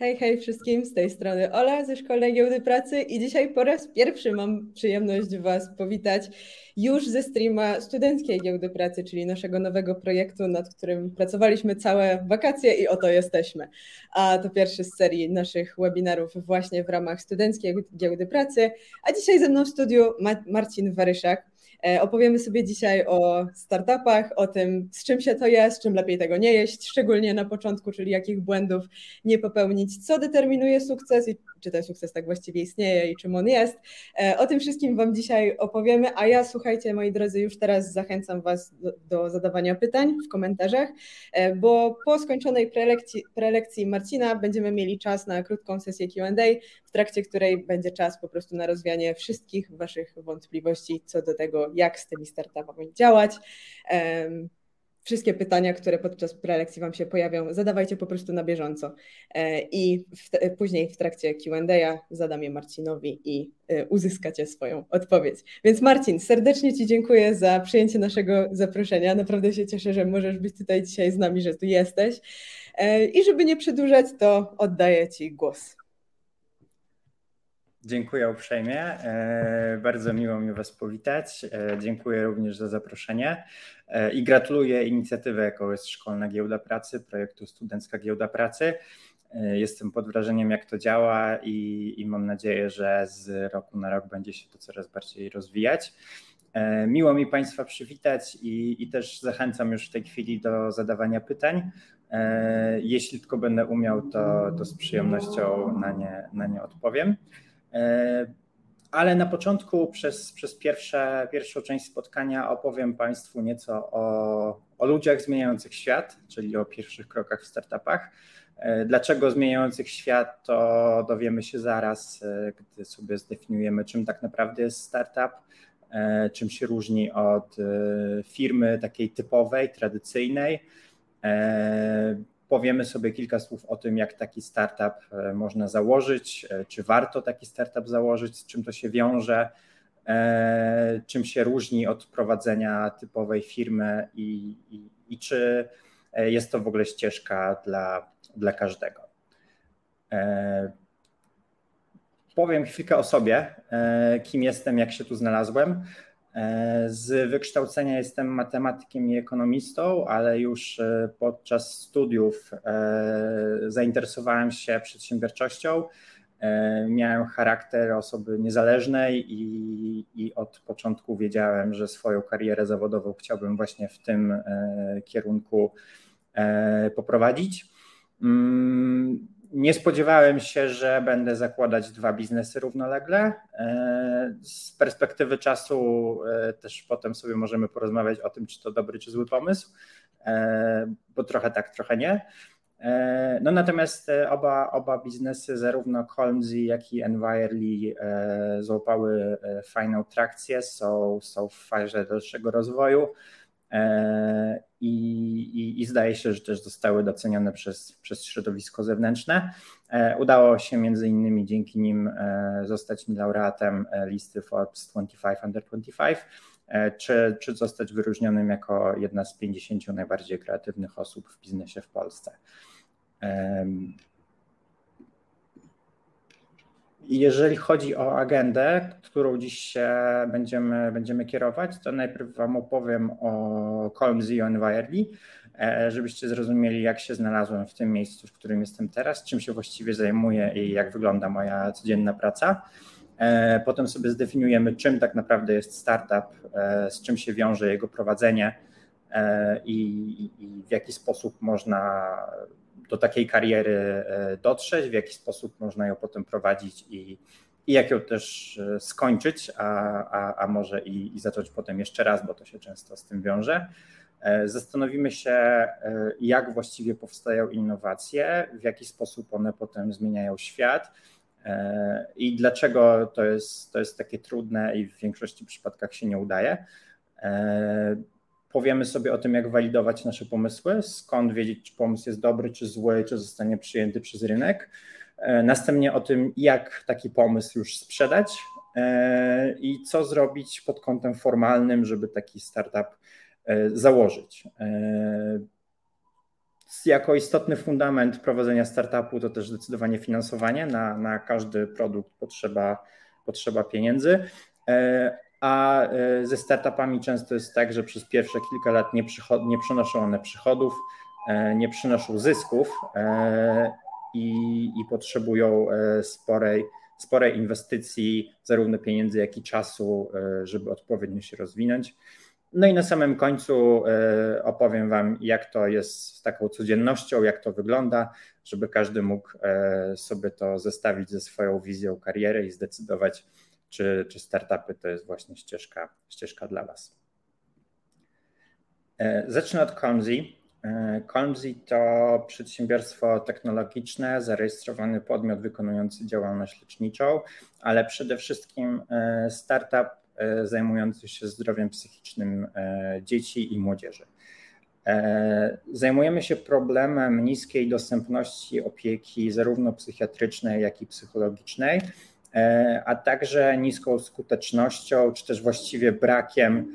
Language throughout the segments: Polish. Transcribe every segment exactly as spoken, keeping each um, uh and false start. Hej, hej wszystkim, z tej strony Ola ze Szkoły Giełdy Pracy i dzisiaj po raz pierwszy mam przyjemność Was powitać już ze streama Studenckiej Giełdy Pracy, czyli naszego nowego projektu, nad którym pracowaliśmy całe wakacje i oto jesteśmy. A to pierwszy z serii naszych webinarów właśnie w ramach Studenckiej Giełdy Pracy, a dzisiaj ze mną w studiu Marcin Waryszak. Opowiemy sobie dzisiaj o startupach, o tym, z czym się to je, z czym lepiej tego nie jeść, szczególnie na początku, czyli jakich błędów nie popełnić, co determinuje sukces i czy ten sukces tak właściwie istnieje i czym on jest. O tym wszystkim Wam dzisiaj opowiemy, a ja, słuchajcie, moi drodzy, już teraz zachęcam Was do, do zadawania pytań w komentarzach, bo po skończonej prelekcji, prelekcji Marcina będziemy mieli czas na krótką sesję Q and A, w trakcie której będzie czas po prostu na rozwianie wszystkich Waszych wątpliwości co do tego, jak z tymi startupami działać. Wszystkie pytania, które podczas prelekcji Wam się pojawią, zadawajcie po prostu na bieżąco. I w, później w trakcie Q and A zadam je Marcinowi i uzyskacie swoją odpowiedź. Więc Marcin, serdecznie Ci dziękuję za przyjęcie naszego zaproszenia. Naprawdę się cieszę, że możesz być tutaj dzisiaj z nami, że tu jesteś. I żeby nie przedłużać, to oddaję Ci głos. Dziękuję uprzejmie, bardzo miło mi Was powitać, dziękuję również za zaproszenie i gratuluję inicjatywy, jaką jest Szkolna Giełda Pracy, projektu Studencka Giełda Pracy. Jestem pod wrażeniem, jak to działa i, i mam nadzieję, że z roku na rok będzie się to coraz bardziej rozwijać. Miło mi Państwa przywitać i, i też zachęcam już w tej chwili do zadawania pytań. Jeśli tylko będę umiał, to, to z przyjemnością na nie, na nie odpowiem. Ale na początku przez, przez pierwsze, pierwszą część spotkania opowiem Państwu nieco o, o ludziach zmieniających świat, czyli o pierwszych krokach w startupach. Dlaczego zmieniających świat, to dowiemy się zaraz, gdy sobie zdefiniujemy, czym tak naprawdę jest startup, czym się różni od firmy takiej typowej, tradycyjnej. Powiemy sobie kilka słów o tym, jak taki startup można założyć, czy warto taki startup założyć, z czym to się wiąże, czym się różni od prowadzenia typowej firmy i, i, i czy jest to w ogóle ścieżka dla, dla każdego. Powiem chwilkę o sobie, kim jestem, jak się tu znalazłem. Z wykształcenia jestem matematykiem i ekonomistą, ale już podczas studiów zainteresowałem się przedsiębiorczością. Miałem charakter osoby niezależnej i, i od początku wiedziałem, że swoją karierę zawodową chciałbym właśnie w tym kierunku poprowadzić. Nie spodziewałem się, że będę zakładać dwa biznesy równolegle. Z perspektywy czasu też potem sobie możemy porozmawiać o tym, czy to dobry, czy zły pomysł, bo trochę tak, trochę nie. No natomiast oba, oba biznesy, zarówno Calmsie, jak i Envirly, złapały fajną trakcję, są, są w fazie dalszego rozwoju. I, i, i zdaje się, że też zostały docenione przez, przez środowisko zewnętrzne. Udało się między innymi dzięki nim zostać laureatem listy Forbes dwadzieścia pięć under dwadzieścia pięć, czy, czy zostać wyróżnionym jako jedna z pięćdziesięciu najbardziej kreatywnych osób w biznesie w Polsce. Jeżeli chodzi o agendę, którą dziś się będziemy, będziemy kierować, to najpierw Wam opowiem o Calmsie i Envirly, żebyście zrozumieli, jak się znalazłem w tym miejscu, w którym jestem teraz, czym się właściwie zajmuję i jak wygląda moja codzienna praca. Potem sobie zdefiniujemy, czym tak naprawdę jest startup, z czym się wiąże jego prowadzenie i, i w jaki sposób można do takiej kariery dotrzeć, w jaki sposób można ją potem prowadzić i, i jak ją też skończyć, a, a, a może i, i zacząć potem jeszcze raz, bo to się często z tym wiąże. Zastanowimy się, jak właściwie powstają innowacje, w jaki sposób one potem zmieniają świat i dlaczego to jest, to jest takie trudne i w większości przypadkach się nie udaje. Powiemy sobie o tym, jak walidować nasze pomysły, skąd wiedzieć, czy pomysł jest dobry, czy zły, czy zostanie przyjęty przez rynek. Następnie o tym, jak taki pomysł już sprzedać i co zrobić pod kątem formalnym, żeby taki startup założyć. jako istotny fundament prowadzenia startupu to też zdecydowanie finansowanie. Na, na każdy produkt potrzeba, potrzeba pieniędzy, a ze startupami często jest tak, że przez pierwsze kilka lat nie, przychod- nie przynoszą one przychodów, nie przynoszą zysków i, i potrzebują sporej, sporej inwestycji, zarówno pieniędzy, jak i czasu, żeby odpowiednio się rozwinąć. No i na samym końcu opowiem Wam, jak to jest z taką codziennością, jak to wygląda, żeby każdy mógł sobie to zestawić ze swoją wizją kariery i zdecydować, czy, czy startupy to jest właśnie ścieżka, ścieżka dla Was. Zacznę od Calmsie. Calmsie to przedsiębiorstwo technologiczne, zarejestrowany podmiot wykonujący działalność leczniczą, ale przede wszystkim startup zajmujący się zdrowiem psychicznym dzieci i młodzieży. Zajmujemy się problemem niskiej dostępności opieki zarówno psychiatrycznej, jak i psychologicznej, a także niską skutecznością, czy też właściwie brakiem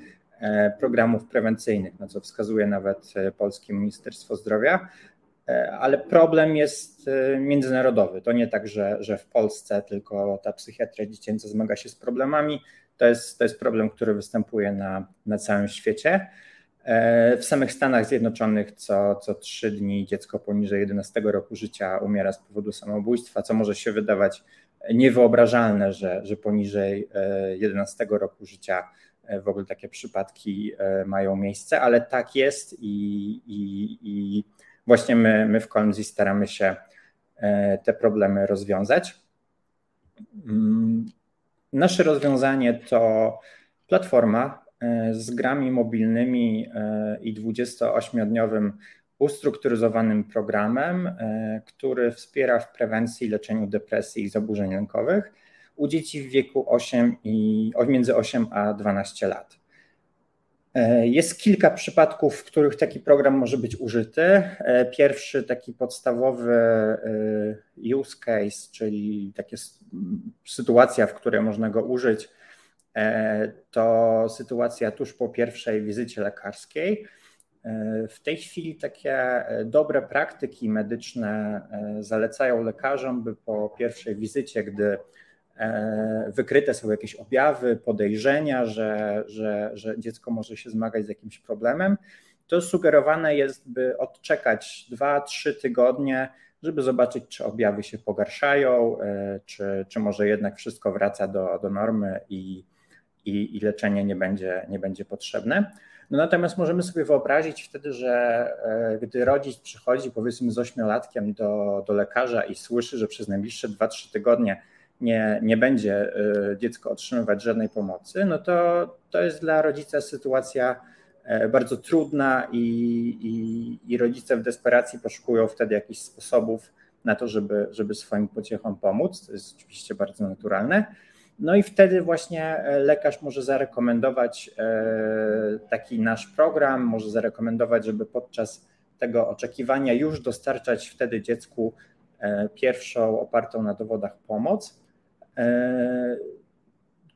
programów prewencyjnych, na co wskazuje nawet polskie Ministerstwo Zdrowia, ale problem jest międzynarodowy. To nie tak, że, że w Polsce tylko ta psychiatria dziecięca zmaga się z problemami. To jest, to jest problem, który występuje na, na całym świecie. W samych Stanach Zjednoczonych co, co trzy dni dziecko poniżej jedenastego roku życia umiera z powodu samobójstwa, co może się wydawać niewyobrażalne, że, że poniżej jedenastego roku życia w ogóle takie przypadki mają miejsce, ale tak jest i, i, i właśnie my, my w Calmsie staramy się te problemy rozwiązać. Nasze rozwiązanie to platforma z grami mobilnymi i dwudziestoośmiodniowym ustrukturyzowanym programem, który wspiera w prewencji i leczeniu depresji i zaburzeń lękowych u dzieci w wieku osiem i, między osiem a dwanaście lat. Jest kilka przypadków, w których taki program może być użyty. Pierwszy taki podstawowy use case, czyli taka sytuacja, w której można go użyć, to sytuacja tuż po pierwszej wizycie lekarskiej. W tej chwili takie dobre praktyki medyczne zalecają lekarzom, by po pierwszej wizycie, gdy wykryte są jakieś objawy, podejrzenia, że, że, że dziecko może się zmagać z jakimś problemem, to sugerowane jest, by odczekać dwa trzy tygodnie, żeby zobaczyć, czy objawy się pogarszają, czy, czy może jednak wszystko wraca do, do normy i, i, i leczenie nie będzie, nie będzie potrzebne. No natomiast możemy sobie wyobrazić wtedy, że gdy rodzic przychodzi powiedzmy z ośmiolatkiem do, do lekarza i słyszy, że przez najbliższe dwa trzy tygodnie Nie, nie będzie dziecko otrzymywać żadnej pomocy, no to, to jest dla rodzica sytuacja bardzo trudna i, i, i rodzice w desperacji poszukują wtedy jakichś sposobów na to, żeby, żeby swoim pociechom pomóc. To jest oczywiście bardzo naturalne. No i wtedy właśnie lekarz może zarekomendować taki nasz program, może zarekomendować, żeby podczas tego oczekiwania już dostarczać wtedy dziecku pierwszą opartą na dowodach pomoc,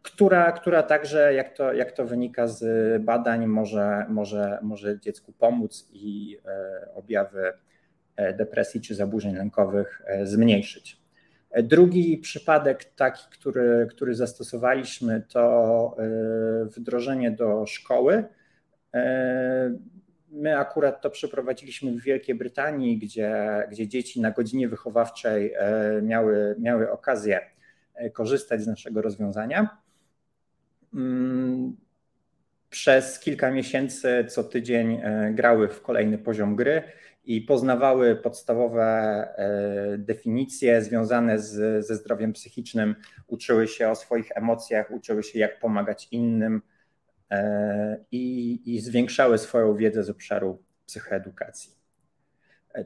która, która także, jak to, jak to wynika z badań, może, może, może dziecku pomóc i objawy depresji czy zaburzeń lękowych zmniejszyć. Drugi przypadek taki, który, który zastosowaliśmy, to wdrożenie do szkoły. My akurat to przeprowadziliśmy w Wielkiej Brytanii, gdzie, gdzie dzieci na godzinie wychowawczej miały, miały okazję korzystać z naszego rozwiązania. Przez kilka miesięcy co tydzień grały w kolejny poziom gry i poznawały podstawowe definicje związane z, ze zdrowiem psychicznym, uczyły się o swoich emocjach, uczyły się, jak pomagać innym, I, i zwiększały swoją wiedzę z obszaru psychoedukacji.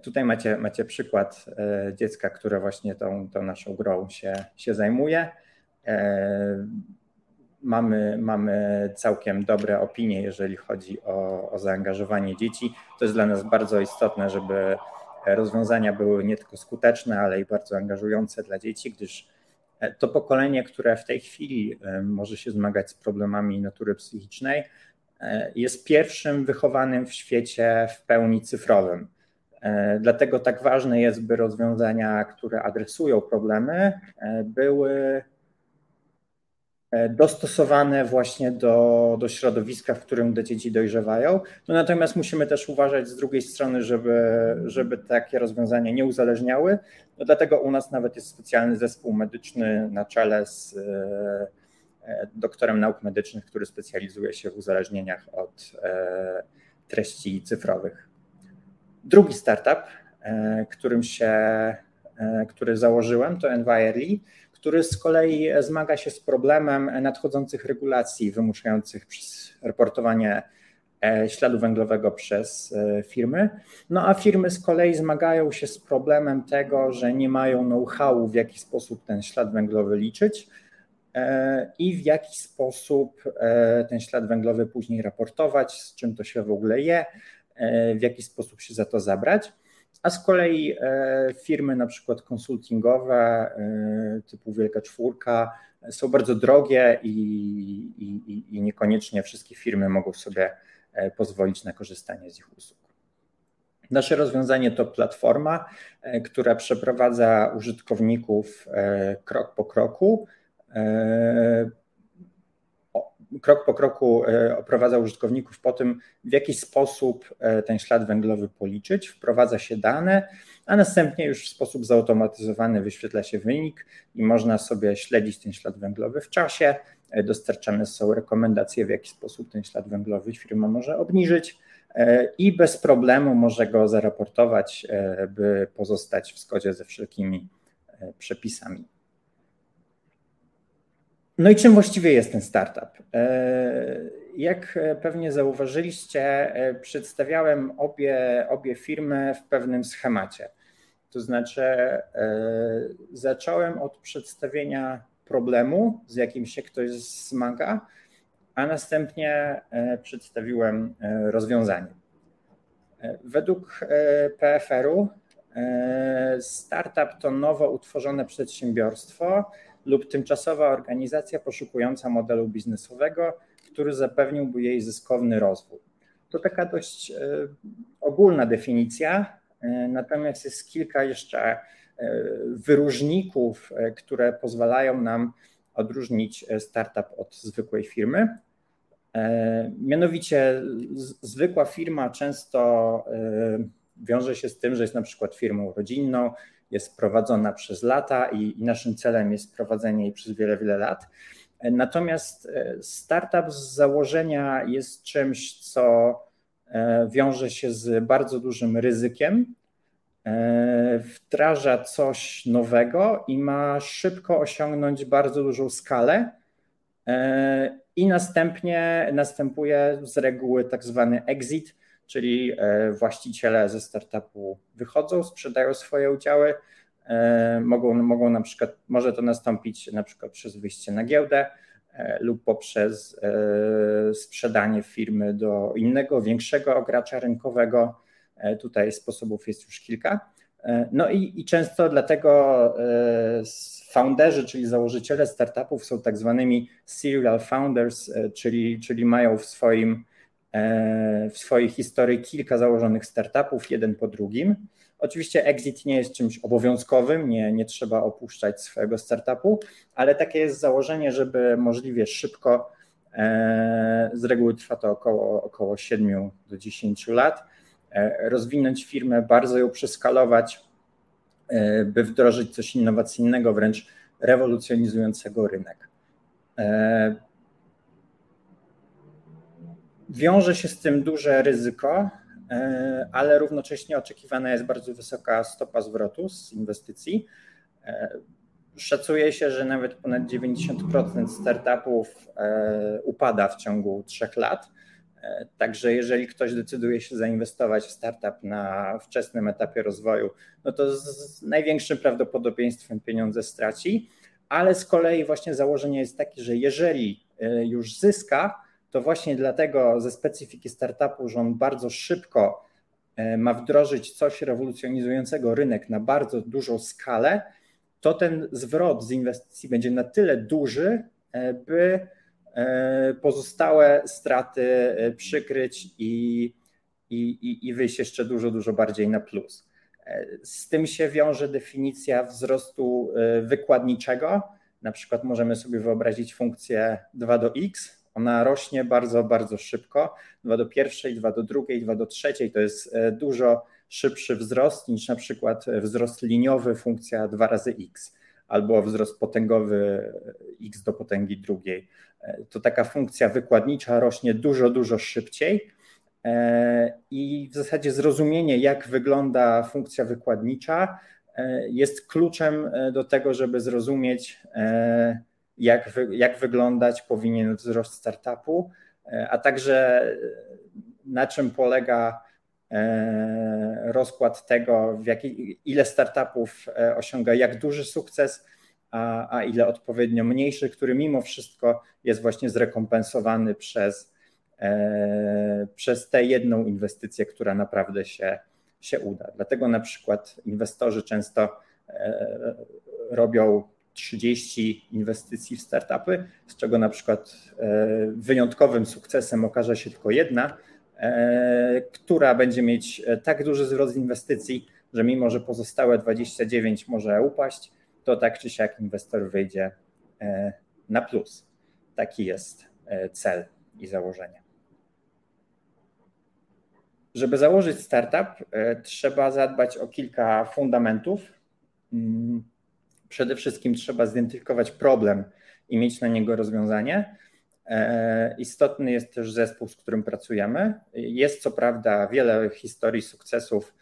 Tutaj macie, macie przykład dziecka, które właśnie tą, tą naszą grą się, się zajmuje. Mamy, mamy całkiem dobre opinie, jeżeli chodzi o, o zaangażowanie dzieci. To jest dla nas bardzo istotne, żeby rozwiązania były nie tylko skuteczne, ale i bardzo angażujące dla dzieci, gdyż to pokolenie, które w tej chwili może się zmagać z problemami natury psychicznej, jest pierwszym wychowanym w świecie w pełni cyfrowym. Dlatego tak ważne jest, by rozwiązania, które adresują problemy, były dostosowane właśnie do, do środowiska, w którym te dzieci dojrzewają. No natomiast musimy też uważać z drugiej strony, żeby, żeby takie rozwiązania nie uzależniały. No dlatego u nas nawet jest specjalny zespół medyczny na czele z doktorem nauk medycznych, który specjalizuje się w uzależnieniach od treści cyfrowych. Drugi startup, którym się, który założyłem, to Envirly, który z kolei zmaga się z problemem nadchodzących regulacji wymuszających raportowanie śladu węglowego przez firmy. No a firmy z kolei zmagają się z problemem tego, że nie mają know-howu, w jaki sposób ten ślad węglowy liczyć i w jaki sposób ten ślad węglowy później raportować, z czym to się w ogóle je, w jaki sposób się za to zabrać. A z kolei firmy na przykład konsultingowe typu Wielka Czwórka są bardzo drogie i, i, i niekoniecznie wszystkie firmy mogą sobie pozwolić na korzystanie z ich usług. Nasze rozwiązanie to platforma, która przeprowadza użytkowników krok po kroku, krok po kroku oprowadza użytkowników po tym, w jaki sposób ten ślad węglowy policzyć, wprowadza się dane, a następnie już w sposób zautomatyzowany wyświetla się wynik i można sobie śledzić ten ślad węglowy w czasie. Dostarczane są rekomendacje, w jaki sposób ten ślad węglowy firma może obniżyć i bez problemu może go zaraportować, by pozostać w zgodzie ze wszelkimi przepisami. No i czym właściwie jest ten startup? Jak pewnie zauważyliście, przedstawiałem obie, obie firmy w pewnym schemacie. To znaczy zacząłem od przedstawienia problemu, z jakim się ktoś zmaga, a następnie przedstawiłem rozwiązanie. Według P F R u startup to nowo utworzone przedsiębiorstwo lub tymczasowa organizacja poszukująca modelu biznesowego, który zapewniłby jej zyskowny rozwój. To taka dość ogólna definicja, natomiast jest kilka jeszcze wyróżników, które pozwalają nam odróżnić startup od zwykłej firmy. Mianowicie zwykła firma często wiąże się z tym, że jest na przykład firmą rodzinną, jest prowadzona przez lata i naszym celem jest prowadzenie jej przez wiele, wiele lat. Natomiast startup z założenia jest czymś, co wiąże się z bardzo dużym ryzykiem, wdraża coś nowego i ma szybko osiągnąć bardzo dużą skalę i następnie następuje z reguły tak zwany exit, czyli właściciele ze startupu wychodzą, sprzedają swoje udziały, mogą, mogą na przykład, może to nastąpić na przykład przez wyjście na giełdę lub poprzez sprzedanie firmy do innego, większego gracza rynkowego. Tutaj sposobów jest już kilka. No i, i często dlatego founderzy, czyli założyciele startupów są tak zwanymi serial founders, czyli, czyli mają w swoim w swojej historii kilka założonych startupów, jeden po drugim. Oczywiście exit nie jest czymś obowiązkowym, nie, nie trzeba opuszczać swojego startupu, ale takie jest założenie, żeby możliwie szybko, z reguły trwa to około, około siedmiu do dziesięciu lat, rozwinąć firmę, bardzo ją przeskalować, by wdrożyć coś innowacyjnego, wręcz rewolucjonizującego rynek. Wiąże się z tym duże ryzyko, ale równocześnie oczekiwana jest bardzo wysoka stopa zwrotu z inwestycji. Szacuje się, że nawet ponad dziewięćdziesiąt procent startupów upada w ciągu trzech lat. Także jeżeli ktoś decyduje się zainwestować w startup na wczesnym etapie rozwoju, no to z największym prawdopodobieństwem pieniądze straci, ale z kolei właśnie założenie jest takie, że jeżeli już zyska, to właśnie dlatego ze specyfiki startupu, że on bardzo szybko ma wdrożyć coś rewolucjonizującego rynek na bardzo dużą skalę, to ten zwrot z inwestycji będzie na tyle duży, by pozostałe straty przykryć i, i, i, i, i wyjść jeszcze dużo, dużo bardziej na plus. Z tym się wiąże definicja wzrostu wykładniczego. Na przykład możemy sobie wyobrazić funkcję dwa do iks. Ona rośnie bardzo, bardzo szybko. dwa do pierwszej, dwa do drugiej, dwa do trzeciej. To jest dużo szybszy wzrost niż na przykład wzrost liniowy, funkcja dwa razy iks, albo wzrost potęgowy x do potęgi drugiej. To taka funkcja wykładnicza rośnie dużo, dużo szybciej. I w zasadzie zrozumienie, jak wygląda funkcja wykładnicza, jest kluczem do tego, żeby zrozumieć, jak, wy, jak wyglądać powinien wzrost startupu, a także na czym polega rozkład tego, w jaki, ile startupów osiąga jak duży sukces, a, a ile odpowiednio mniejszy, który mimo wszystko jest właśnie zrekompensowany przez, przez tę jedną inwestycję, która naprawdę się, się uda. Dlatego na przykład inwestorzy często robią trzydzieści inwestycji w startupy, z czego na przykład wyjątkowym sukcesem okaże się tylko jedna, która będzie mieć tak duży zwrot z inwestycji, że mimo, że pozostałe dwadzieścia dziewięć może upaść, to tak czy siak inwestor wyjdzie na plus. Taki jest cel i założenie. Żeby założyć startup, trzeba zadbać o kilka fundamentów. Przede wszystkim trzeba zidentyfikować problem i mieć na niego rozwiązanie. Istotny jest też zespół, z którym pracujemy. Jest co prawda wiele historii sukcesów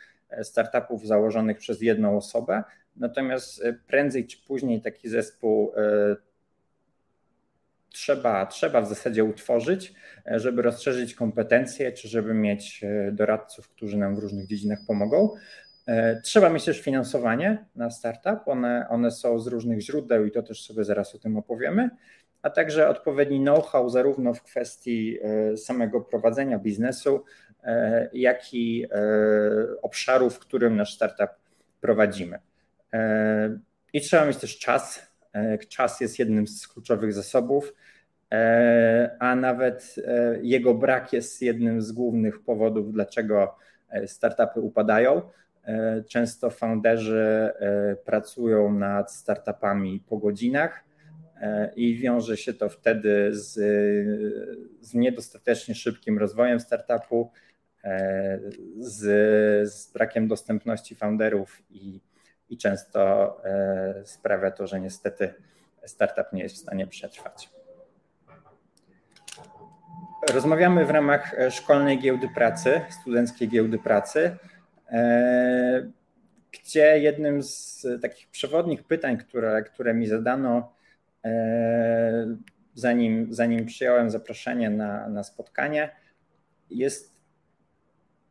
startupów założonych przez jedną osobę, natomiast prędzej czy później taki zespół trzeba, trzeba w zasadzie utworzyć, żeby rozszerzyć kompetencje, czy żeby mieć doradców, którzy nam w różnych dziedzinach pomogą. Trzeba mieć też finansowanie na startup, one, one są z różnych źródeł i to też sobie zaraz o tym opowiemy, a także odpowiedni know-how zarówno w kwestii samego prowadzenia biznesu, jak i obszaru, w którym nasz startup prowadzimy. I trzeba mieć też czas. Czas jest jednym z kluczowych zasobów, a nawet jego brak jest jednym z głównych powodów, dlaczego startupy upadają. Często founderzy pracują nad startupami po godzinach i wiąże się to wtedy z, z niedostatecznie szybkim rozwojem startupu, z, z brakiem dostępności founderów i, i często sprawia to, że niestety startup nie jest w stanie przetrwać. Rozmawiamy w ramach Szkolnej Giełdy Pracy, Studenckiej Giełdy Pracy, gdzie jednym z takich przewodnich pytań, które, które mi zadano, Zanim, zanim przyjąłem zaproszenie na, na spotkanie, jest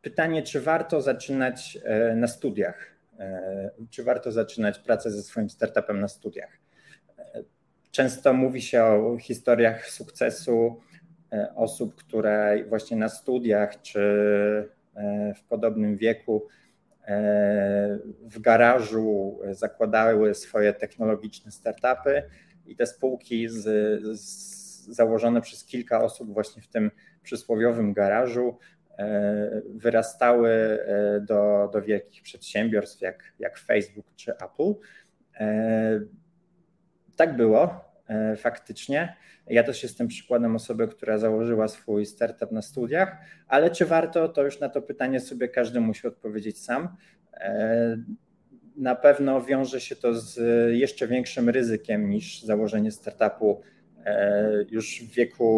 pytanie, czy warto zaczynać na studiach, czy warto zaczynać pracę ze swoim startupem na studiach. Często mówi się o historiach sukcesu osób, które właśnie na studiach czy w podobnym wieku w garażu zakładały swoje technologiczne startupy. I te spółki z, z, założone przez kilka osób właśnie w tym przysłowiowym garażu e, wyrastały do, do wielkich przedsiębiorstw jak, jak Facebook czy Apple. E, tak było e, faktycznie. Ja też jestem przykładem osoby, która założyła swój startup na studiach, ale czy warto, to już na to pytanie sobie każdy musi odpowiedzieć sam. E, Na pewno wiąże się to z jeszcze większym ryzykiem niż założenie startupu już w wieku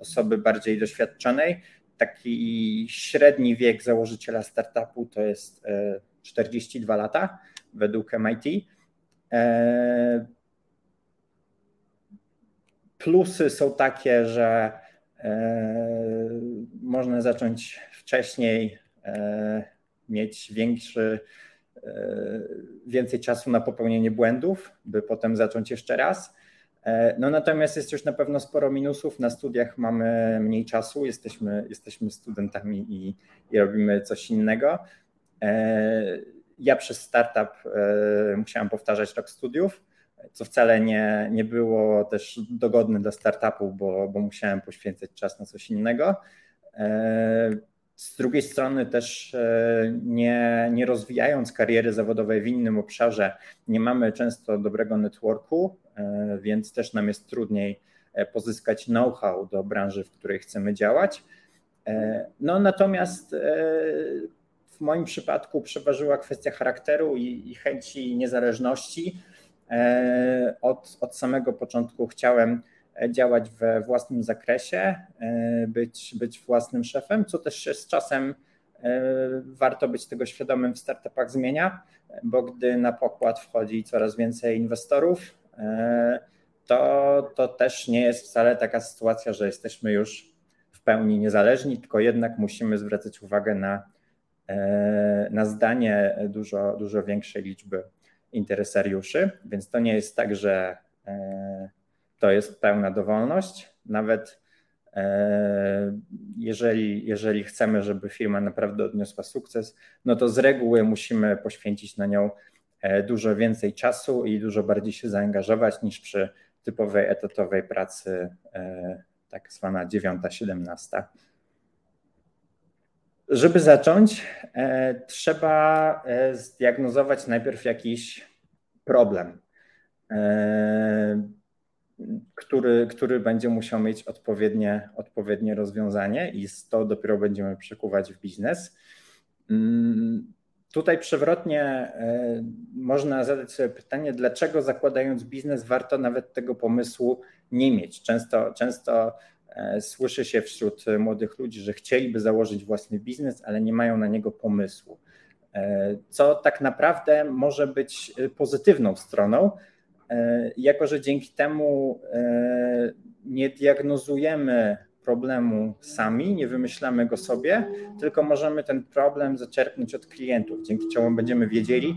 osoby bardziej doświadczonej. Taki średni wiek założyciela startupu to jest czterdzieści dwa lata według M I T. Plusy są takie, że można zacząć wcześniej, mieć większy więcej czasu na popełnienie błędów, by potem zacząć jeszcze raz. No natomiast jest już na pewno sporo minusów. Na studiach mamy mniej czasu, jesteśmy, jesteśmy studentami i, i robimy coś innego. Ja przez startup musiałem powtarzać rok studiów, co wcale nie, nie było też dogodne dla startupu, bo, bo musiałem poświęcać czas na coś innego. Z drugiej strony też nie, nie rozwijając kariery zawodowej w innym obszarze, nie mamy często dobrego networku, więc też nam jest trudniej pozyskać know-how do branży, w której chcemy działać. No natomiast w moim przypadku przeważyła kwestia charakteru i, i chęci niezależności. Od, od samego początku chciałem działać we własnym zakresie, być, być własnym szefem, co też się z czasem warto być tego świadomym w startupach zmienia, bo gdy na pokład wchodzi coraz więcej inwestorów, to, to też nie jest wcale taka sytuacja, że jesteśmy już w pełni niezależni, tylko jednak musimy zwracać uwagę na, na zdanie dużo, dużo większej liczby interesariuszy, więc to nie jest tak, że to jest pełna dowolność. Nawet jeżeli, jeżeli chcemy, żeby firma naprawdę odniosła sukces, no to z reguły musimy poświęcić na nią dużo więcej czasu i dużo bardziej się zaangażować niż przy typowej etatowej pracy, tak zwana dziewiąta siedemnasta. Żeby zacząć, trzeba zdiagnozować najpierw jakiś problem, który, który będzie musiał mieć odpowiednie, odpowiednie rozwiązanie i z to dopiero będziemy przekuwać w biznes. Tutaj przewrotnie można zadać sobie pytanie, dlaczego zakładając biznes warto nawet tego pomysłu nie mieć. Często, często słyszy się wśród młodych ludzi, że chcieliby założyć własny biznes, ale nie mają na niego pomysłu, co tak naprawdę może być pozytywną stroną, jako że dzięki temu nie diagnozujemy problemu sami, nie wymyślamy go sobie, tylko możemy ten problem zaczerpnąć od klientów, dzięki czemu będziemy wiedzieli,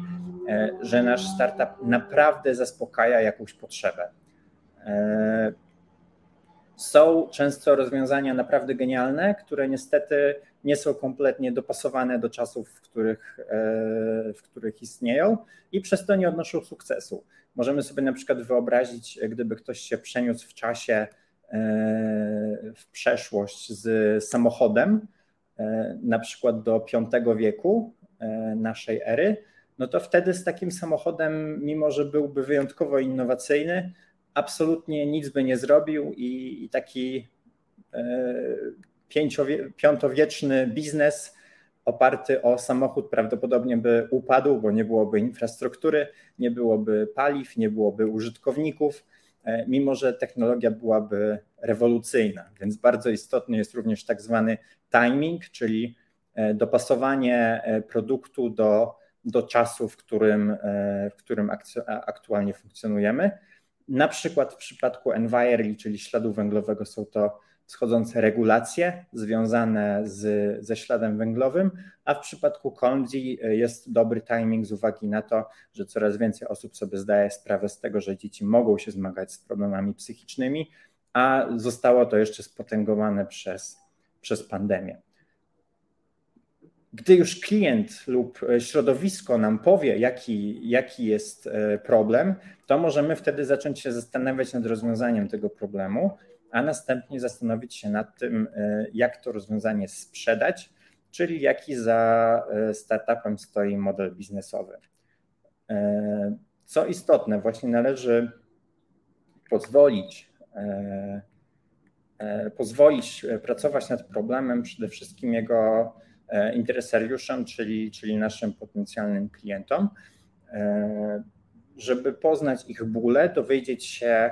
że nasz startup naprawdę zaspokaja jakąś potrzebę. Są często rozwiązania naprawdę genialne, które niestety nie są kompletnie dopasowane do czasów, w których, w których istnieją i przez to nie odnoszą sukcesu. Możemy sobie na przykład wyobrazić, gdyby ktoś się przeniósł w czasie w przeszłość z samochodem, na przykład do piątego wieku naszej ery, no to wtedy z takim samochodem, mimo że byłby wyjątkowo innowacyjny, absolutnie nic by nie zrobił i, i taki pięciowie, piątowieczny biznes oparty o samochód prawdopodobnie by upadł, bo nie byłoby infrastruktury, nie byłoby paliw, nie byłoby użytkowników, mimo że technologia byłaby rewolucyjna. Więc bardzo istotny jest również tak zwany timing, czyli dopasowanie produktu do, do czasu, w którym, w którym aktualnie funkcjonujemy. Na przykład w przypadku Envirly, czyli śladu węglowego, są to wschodzące regulacje związane z, ze śladem węglowym, a w przypadku Calmsie jest dobry timing z uwagi na to, że coraz więcej osób sobie zdaje sprawę z tego, że dzieci mogą się zmagać z problemami psychicznymi, a zostało to jeszcze spotęgowane przez, przez pandemię. Gdy już klient lub środowisko nam powie, jaki, jaki jest problem, to możemy wtedy zacząć się zastanawiać nad rozwiązaniem tego problemu, a następnie zastanowić się nad tym, jak to rozwiązanie sprzedać, czyli jaki za startupem stoi model biznesowy. Co istotne, właśnie należy pozwolić, pozwolić pracować nad problemem przede wszystkim jego interesariuszom, czyli, czyli naszym potencjalnym klientom, żeby poznać ich bóle, dowiedzieć się,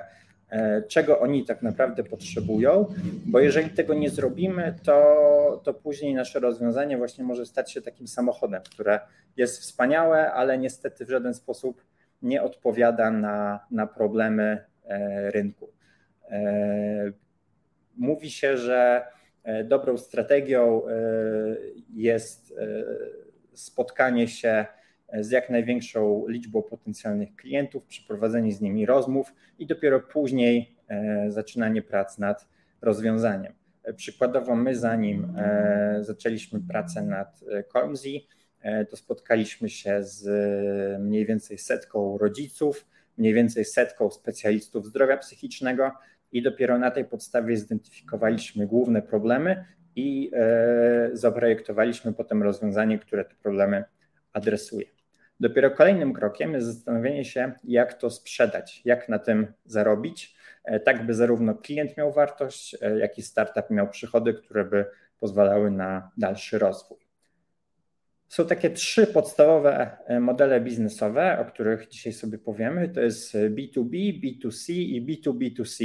czego oni tak naprawdę potrzebują, bo jeżeli tego nie zrobimy, to, to później nasze rozwiązanie właśnie może stać się takim samochodem, które jest wspaniałe, ale niestety w żaden sposób nie odpowiada na, na problemy rynku. Mówi się, że dobrą strategią jest spotkanie się z jak największą liczbą potencjalnych klientów, przeprowadzenie z nimi rozmów i dopiero później zaczynanie prac nad rozwiązaniem. Przykładowo my, zanim zaczęliśmy pracę nad Calmsie, to spotkaliśmy się z mniej więcej setką rodziców, mniej więcej setką specjalistów zdrowia psychicznego i dopiero na tej podstawie zidentyfikowaliśmy główne problemy i zaprojektowaliśmy potem rozwiązanie, które te problemy adresuje. Dopiero kolejnym krokiem jest zastanowienie się, jak to sprzedać, jak na tym zarobić, tak by zarówno klient miał wartość, jak i startup miał przychody, które by pozwalały na dalszy rozwój. Są takie trzy podstawowe modele biznesowe, o których dzisiaj sobie powiemy. To jest B dwa B, B dwa C i B dwa B dwa C.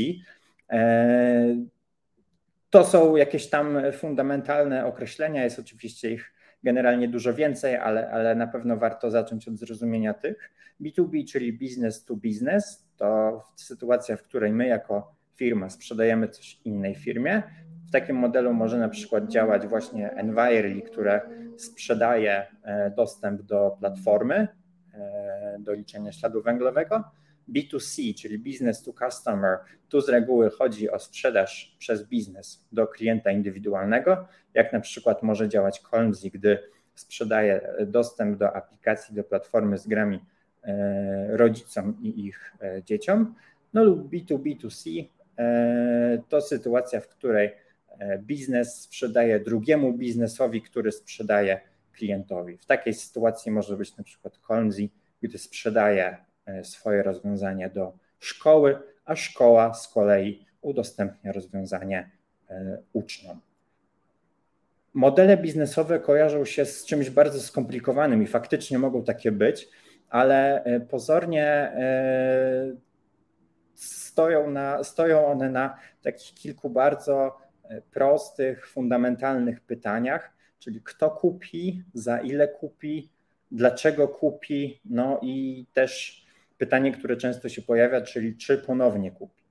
To są jakieś tam fundamentalne określenia, jest oczywiście ich generalnie dużo więcej, ale, ale na pewno warto zacząć od zrozumienia tych. B dwa B, czyli business to business, to sytuacja, w której my jako firma sprzedajemy coś innej firmie. W takim modelu może na przykład działać właśnie Envirly, które sprzedaje dostęp do platformy do liczenia śladu węglowego. B dwa C, czyli business to customer, tu z reguły chodzi o sprzedaż przez biznes do klienta indywidualnego, jak na przykład może działać Calmsie, gdy sprzedaje dostęp do aplikacji, do platformy z grami rodzicom i ich dzieciom. No lub B dwa B dwa C to sytuacja, w której biznes sprzedaje drugiemu biznesowi, który sprzedaje klientowi. W takiej sytuacji może być na przykład Calmsie, gdy sprzedaje swoje rozwiązania do szkoły, a szkoła z kolei udostępnia rozwiązanie uczniom. Modele biznesowe kojarzą się z czymś bardzo skomplikowanym i faktycznie mogą takie być, ale pozornie stoją, na, stoją one na takich kilku bardzo prostych, fundamentalnych pytaniach, czyli kto kupi, za ile kupi, dlaczego kupi, no i też pytanie, które często się pojawia, czyli czy ponownie kupi.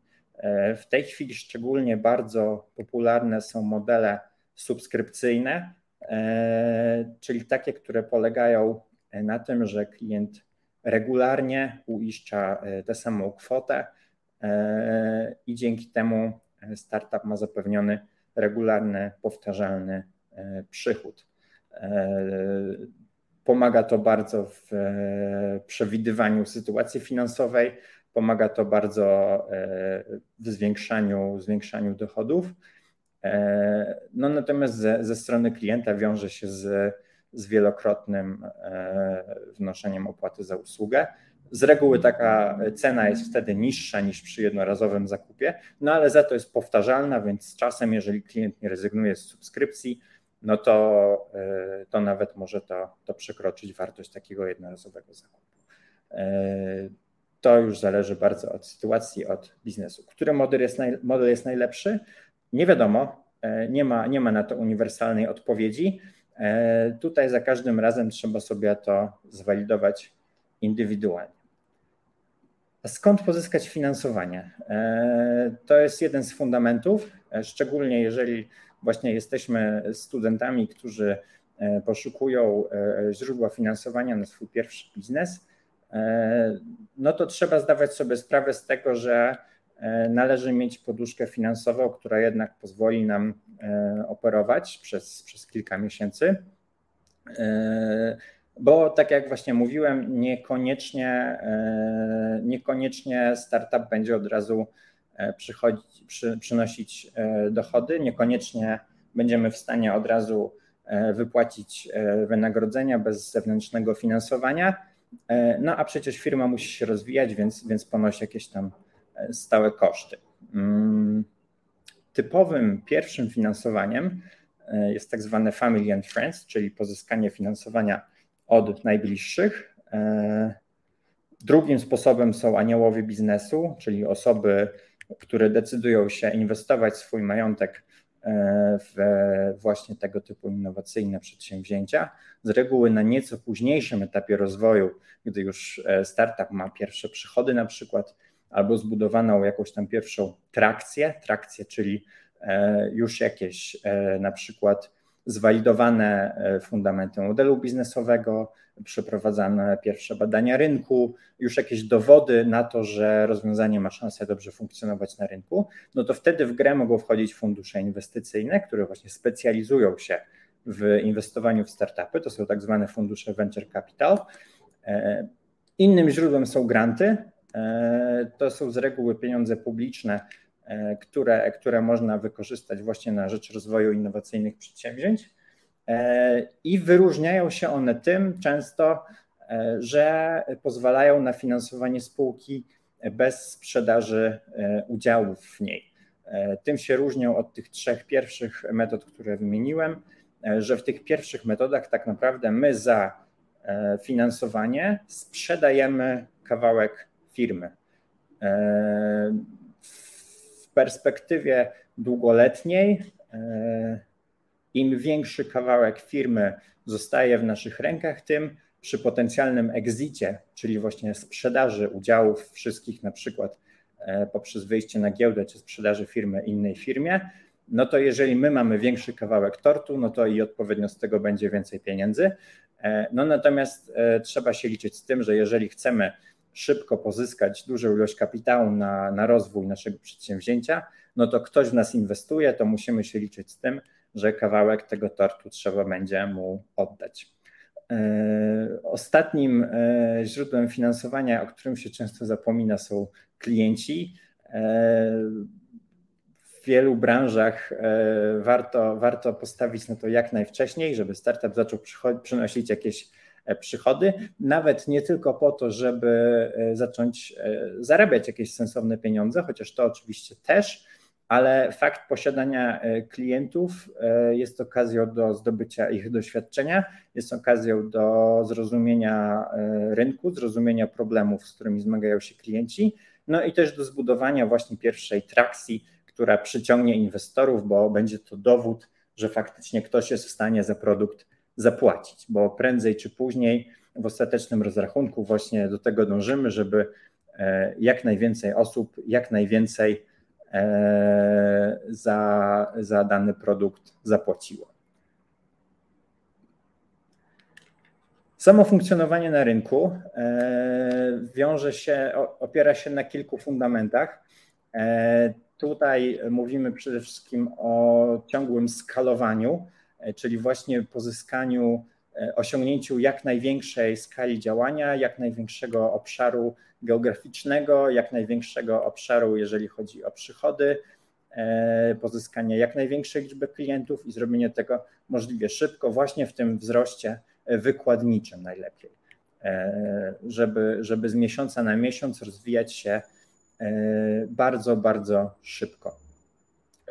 W tej chwili szczególnie bardzo popularne są modele subskrypcyjne, czyli takie, które polegają na tym, że klient regularnie uiszcza tę samą kwotę i dzięki temu startup ma zapewniony regularny, powtarzalny przychód. Pomaga to bardzo w przewidywaniu sytuacji finansowej, pomaga to bardzo w zwiększaniu, zwiększaniu dochodów. No natomiast ze, ze strony klienta wiąże się z, z wielokrotnym wnoszeniem opłaty za usługę. Z reguły taka cena jest wtedy niższa niż przy jednorazowym zakupie, no ale za to jest powtarzalna, więc z czasem, jeżeli klient nie rezygnuje z subskrypcji, no to, to nawet może to, to przekroczyć wartość takiego jednorazowego zakupu. To już zależy bardzo od sytuacji, od biznesu. Który model jest, naj, model jest najlepszy? Nie wiadomo, nie ma, nie ma na to uniwersalnej odpowiedzi. Tutaj za każdym razem trzeba sobie to zwalidować indywidualnie. A skąd pozyskać finansowanie? To jest jeden z fundamentów, szczególnie jeżeli właśnie jesteśmy studentami, którzy poszukują źródła finansowania na swój pierwszy biznes, no to trzeba zdawać sobie sprawę z tego, że należy mieć poduszkę finansową, która jednak pozwoli nam operować przez, przez kilka miesięcy, bo tak jak właśnie mówiłem, niekoniecznie, niekoniecznie startup będzie od razu Przychodzić, przy, przynosić dochody, niekoniecznie będziemy w stanie od razu wypłacić wynagrodzenia bez zewnętrznego finansowania, no a przecież firma musi się rozwijać, więc, więc ponosi jakieś tam stałe koszty. Typowym pierwszym finansowaniem jest tak zwane family and friends, czyli pozyskanie finansowania od najbliższych. Drugim sposobem są aniołowie biznesu, czyli osoby, które decydują się inwestować swój majątek w właśnie tego typu innowacyjne przedsięwzięcia. Z reguły na nieco późniejszym etapie rozwoju, gdy już startup ma pierwsze przychody na przykład, albo zbudowaną jakąś tam pierwszą trakcję, trakcję, czyli już jakieś na przykład zwalidowane fundamenty modelu biznesowego, przeprowadzane pierwsze badania rynku, już jakieś dowody na to, że rozwiązanie ma szansę dobrze funkcjonować na rynku, no to wtedy w grę mogą wchodzić fundusze inwestycyjne, które właśnie specjalizują się w inwestowaniu w startupy, to są tak zwane fundusze venture capital. Innym źródłem są granty, to są z reguły pieniądze publiczne które, które można wykorzystać właśnie na rzecz rozwoju innowacyjnych przedsięwzięć. I wyróżniają się one tym często, że pozwalają na finansowanie spółki bez sprzedaży udziałów w niej. Tym się różnią od tych trzech pierwszych metod, które wymieniłem, że w tych pierwszych metodach tak naprawdę my za finansowanie sprzedajemy kawałek firmy. W perspektywie długoletniej im większy kawałek firmy zostaje w naszych rękach, tym przy potencjalnym exicie, czyli właśnie sprzedaży udziałów wszystkich, na przykład poprzez wyjście na giełdę czy sprzedaży firmy innej firmie, no to jeżeli my mamy większy kawałek tortu, no to i odpowiednio z tego będzie więcej pieniędzy. No natomiast trzeba się liczyć z tym, że jeżeli chcemy szybko pozyskać dużą ilość kapitału na, na rozwój naszego przedsięwzięcia, no to ktoś w nas inwestuje, to musimy się liczyć z tym, że kawałek tego tortu trzeba będzie mu oddać. Ostatnim źródłem finansowania, o którym się często zapomina, są klienci. W wielu branżach warto, warto postawić na to jak najwcześniej, żeby startup zaczął przynosić jakieś przychody, nawet nie tylko po to, żeby zacząć zarabiać jakieś sensowne pieniądze, chociaż to oczywiście też, ale fakt posiadania klientów jest okazją do zdobycia ich doświadczenia, jest okazją do zrozumienia rynku, zrozumienia problemów, z którymi zmagają się klienci, no i też do zbudowania właśnie pierwszej trakcji, która przyciągnie inwestorów, bo będzie to dowód, że faktycznie ktoś jest w stanie za produkt zapłacić, bo prędzej czy później w ostatecznym rozrachunku właśnie do tego dążymy, żeby jak najwięcej osób, jak najwięcej Za, za dany produkt zapłaciło. Samo funkcjonowanie na rynku wiąże się, opiera się na kilku fundamentach. Tutaj mówimy przede wszystkim o ciągłym skalowaniu, czyli właśnie pozyskaniu, osiągnięciu jak największej skali działania, jak największego obszaru geograficznego, jak największego obszaru, jeżeli chodzi o przychody, pozyskanie jak największej liczby klientów i zrobienie tego możliwie szybko, właśnie w tym wzroście wykładniczym najlepiej, żeby, żeby z miesiąca na miesiąc rozwijać się bardzo, bardzo szybko.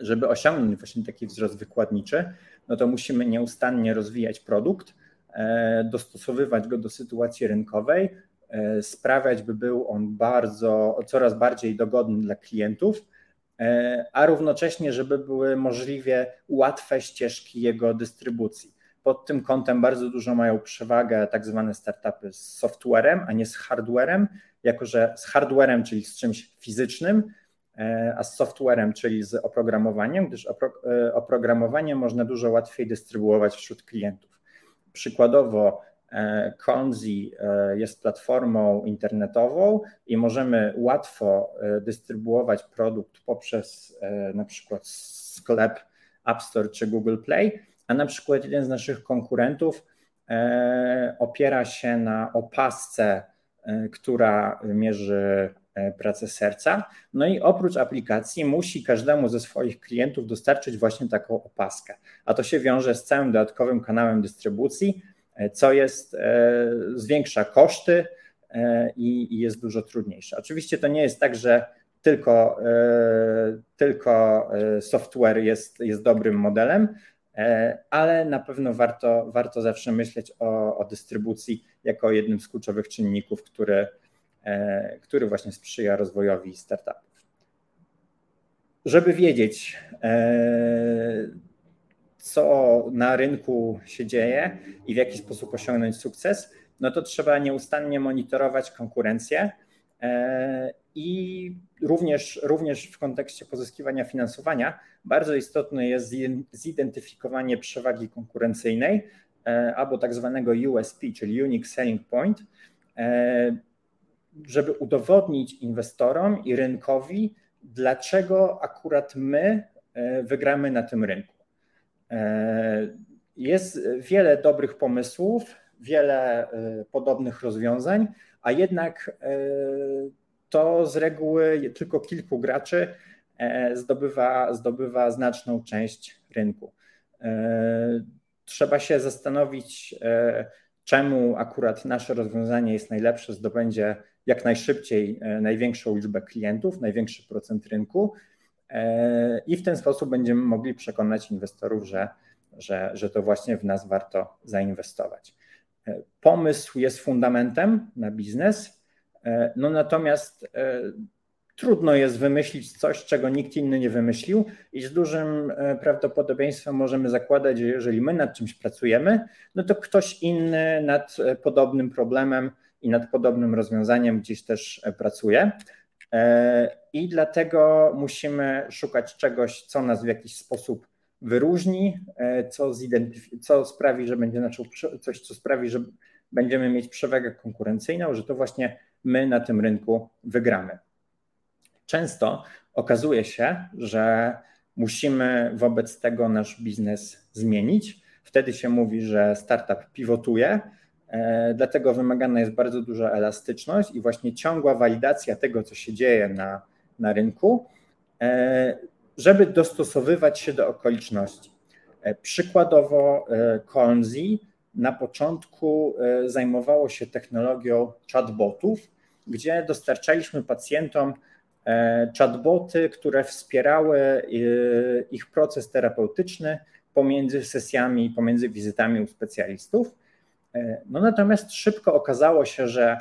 Żeby osiągnąć właśnie taki wzrost wykładniczy, no to musimy nieustannie rozwijać produkt, dostosowywać go do sytuacji rynkowej, sprawiać, by był on bardzo, coraz bardziej dogodny dla klientów, a równocześnie, żeby były możliwie łatwe ścieżki jego dystrybucji. Pod tym kątem bardzo dużo mają przewagę tak zwane startupy z softwarem, a nie z hardwarem, jako że z hardwarem, czyli z czymś fizycznym, a z softwarem, czyli z oprogramowaniem, gdyż opro, oprogramowanie można dużo łatwiej dystrybuować wśród klientów. Przykładowo Calmsie jest platformą internetową i możemy łatwo dystrybuować produkt poprzez na przykład sklep App Store czy Google Play, a na przykład jeden z naszych konkurentów opiera się na opasce, która mierzy pracę serca. No i oprócz aplikacji musi każdemu ze swoich klientów dostarczyć właśnie taką opaskę, a to się wiąże z całym dodatkowym kanałem dystrybucji, co jest, zwiększa koszty i jest dużo trudniejsze. Oczywiście to nie jest tak, że tylko, tylko software jest, jest dobrym modelem, ale na pewno warto, warto zawsze myśleć o, o dystrybucji jako jednym z kluczowych czynników, który, który właśnie sprzyja rozwojowi startupów. Żeby wiedzieć, co na rynku się dzieje i w jaki sposób osiągnąć sukces, no to trzeba nieustannie monitorować konkurencję i również, również w kontekście pozyskiwania finansowania bardzo istotne jest zidentyfikowanie przewagi konkurencyjnej albo tak zwanego U S P, czyli Unique Selling Point, żeby udowodnić inwestorom i rynkowi, dlaczego akurat my wygramy na tym rynku. Jest wiele dobrych pomysłów, wiele podobnych rozwiązań, a jednak to z reguły tylko kilku graczy zdobywa, zdobywa znaczną część rynku. Trzeba się zastanowić, czemu akurat nasze rozwiązanie jest najlepsze, zdobędzie jak najszybciej największą liczbę klientów, największy procent rynku i w ten sposób będziemy mogli przekonać inwestorów, że, że, że to właśnie w nas warto zainwestować. Pomysł jest fundamentem na biznes, no natomiast trudno jest wymyślić coś, czego nikt inny nie wymyślił i z dużym prawdopodobieństwem możemy zakładać, że jeżeli my nad czymś pracujemy, no to ktoś inny nad podobnym problemem i nad podobnym rozwiązaniem gdzieś też pracuje i dlatego musimy szukać czegoś, co nas w jakiś sposób wyróżni, co, zidentyf- co sprawi, że będzie naszą, coś, co sprawi, że będziemy mieć przewagę konkurencyjną, że to właśnie my na tym rynku wygramy. Często okazuje się, że musimy wobec tego nasz biznes zmienić. Wtedy się mówi, że startup pivotuje, dlatego wymagana jest bardzo duża elastyczność i właśnie ciągła walidacja tego, co się dzieje na, na rynku, żeby dostosowywać się do okoliczności. Przykładowo Calmsie na początku zajmowało się technologią chatbotów, gdzie dostarczaliśmy pacjentom chatboty, które wspierały ich proces terapeutyczny pomiędzy sesjami, pomiędzy wizytami u specjalistów. No natomiast szybko okazało się, że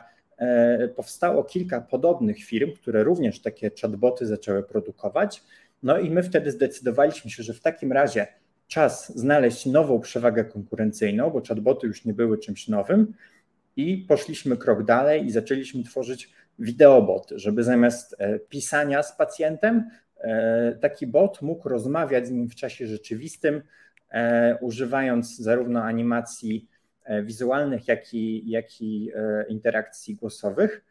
powstało kilka podobnych firm, które również takie chatboty zaczęły produkować. No i my wtedy zdecydowaliśmy się, że w takim razie czas znaleźć nową przewagę konkurencyjną, bo chatboty już nie były czymś nowym i poszliśmy krok dalej i zaczęliśmy tworzyć wideoboty, żeby zamiast pisania z pacjentem taki bot mógł rozmawiać z nim w czasie rzeczywistym, używając zarówno animacji wizualnych, jak i, jak i interakcji głosowych.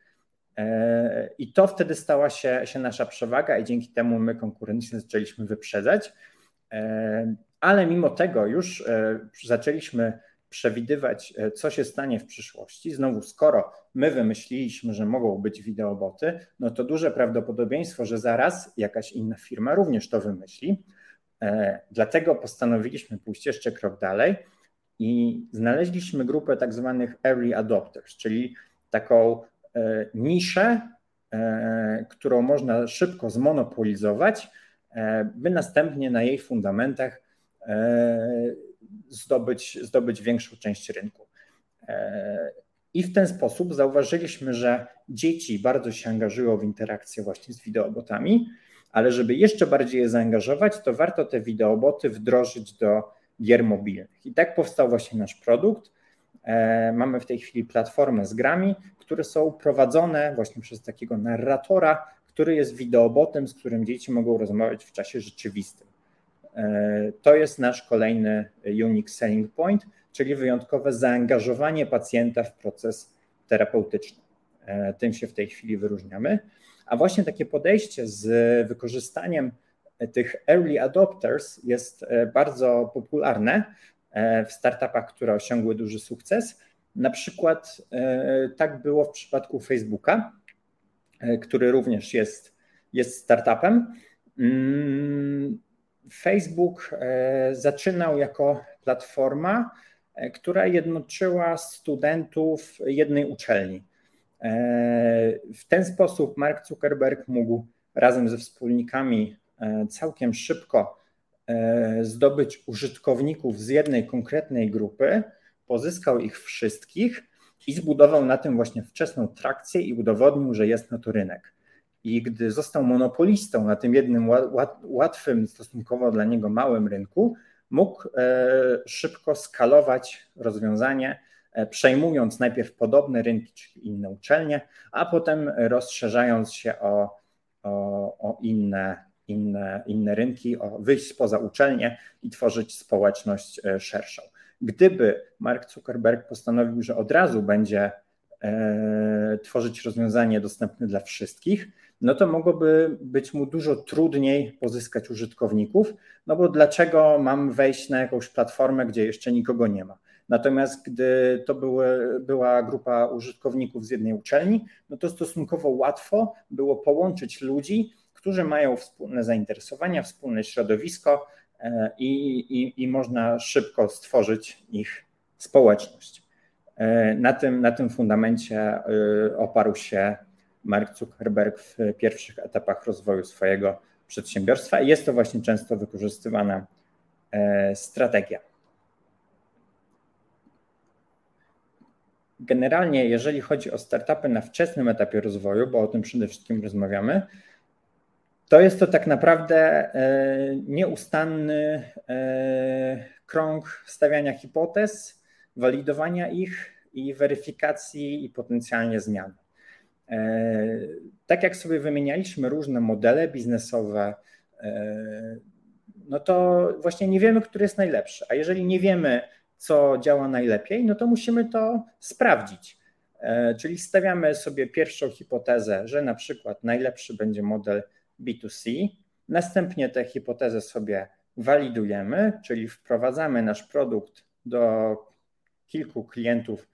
I to wtedy stała się, się nasza przewaga i dzięki temu my konkurencję zaczęliśmy wyprzedzać. Ale mimo tego już zaczęliśmy przewidywać, co się stanie w przyszłości. Znowu, skoro my wymyśliliśmy, że mogą być wideoboty, no to duże prawdopodobieństwo, że zaraz jakaś inna firma również to wymyśli. Dlatego postanowiliśmy pójść jeszcze krok dalej i znaleźliśmy grupę tak zwanych early adopters, czyli taką niszę, którą można szybko zmonopolizować, by następnie na jej fundamentach Zdobyć, zdobyć większą część rynku. I w ten sposób zauważyliśmy, że dzieci bardzo się angażują w interakcję właśnie z wideobotami, ale żeby jeszcze bardziej je zaangażować, to warto te wideoboty wdrożyć do gier mobilnych. I tak powstał właśnie nasz produkt. Mamy w tej chwili platformę z grami, które są prowadzone właśnie przez takiego narratora, który jest wideobotem, z którym dzieci mogą rozmawiać w czasie rzeczywistym. To jest nasz kolejny unique selling point, czyli wyjątkowe zaangażowanie pacjenta w proces terapeutyczny. Tym się w tej chwili wyróżniamy. A właśnie takie podejście z wykorzystaniem tych early adopters jest bardzo popularne w startupach, które osiągły duży sukces. Na przykład tak było w przypadku Facebooka, który również jest, jest startupem. Facebook zaczynał jako platforma, która jednoczyła studentów jednej uczelni. W ten sposób Mark Zuckerberg mógł razem ze wspólnikami całkiem szybko zdobyć użytkowników z jednej konkretnej grupy, pozyskał ich wszystkich i zbudował na tym właśnie wczesną trakcję i udowodnił, że jest na to rynek. I gdy został monopolistą na tym jednym łatwym, stosunkowo dla niego małym rynku, mógł szybko skalować rozwiązanie, przejmując najpierw podobne rynki, czyli inne uczelnie, a potem rozszerzając się o, o, o inne, inne, inne rynki, o wyjść spoza uczelnię i tworzyć społeczność szerszą. Gdyby Mark Zuckerberg postanowił, że od razu będzie tworzyć rozwiązanie dostępne dla wszystkich, no to mogłoby być mu dużo trudniej pozyskać użytkowników, no bo dlaczego mam wejść na jakąś platformę, gdzie jeszcze nikogo nie ma? Natomiast gdy to były, była grupa użytkowników z jednej uczelni, no to stosunkowo łatwo było połączyć ludzi, którzy mają wspólne zainteresowania, wspólne środowisko i, i, i można szybko stworzyć ich społeczność. Na tym, na tym fundamencie oparł się Mark Zuckerberg w pierwszych etapach rozwoju swojego przedsiębiorstwa i jest to właśnie często wykorzystywana strategia. Generalnie, jeżeli chodzi o startupy na wczesnym etapie rozwoju, bo o tym przede wszystkim rozmawiamy, to jest to tak naprawdę nieustanny krąg stawiania hipotez, walidowania ich i weryfikacji i potencjalnie zmian. Tak jak sobie wymienialiśmy różne modele biznesowe, no to właśnie nie wiemy, który jest najlepszy. A jeżeli nie wiemy, co działa najlepiej, no to musimy to sprawdzić. Czyli stawiamy sobie pierwszą hipotezę, że na przykład najlepszy będzie model B dwa C. Następnie tę hipotezę sobie walidujemy, czyli wprowadzamy nasz produkt do kilku klientów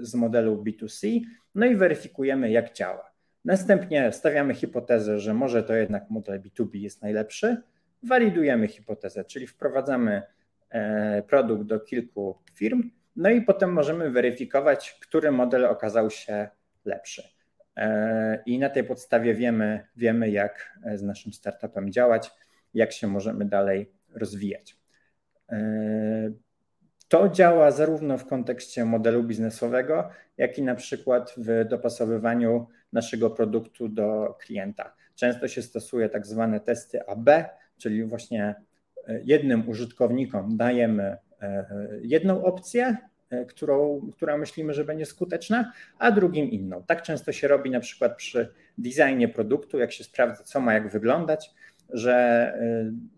z modelu B dwa C, no i weryfikujemy, jak działa. Następnie stawiamy hipotezę, że może to jednak model B dwa B jest najlepszy. Walidujemy hipotezę, czyli wprowadzamy produkt do kilku firm, no i potem możemy weryfikować, który model okazał się lepszy. I na tej podstawie wiemy, wiemy, jak z naszym startupem działać, jak się możemy dalej rozwijać. To działa zarówno w kontekście modelu biznesowego, jak i na przykład w dopasowywaniu naszego produktu do klienta. Często się stosuje tak zwane testy A B, czyli właśnie jednym użytkownikom dajemy jedną opcję, którą, która myślimy, że będzie skuteczna, a drugim inną. Tak często się robi na przykład przy designie produktu, jak się sprawdza, co ma jak wyglądać, że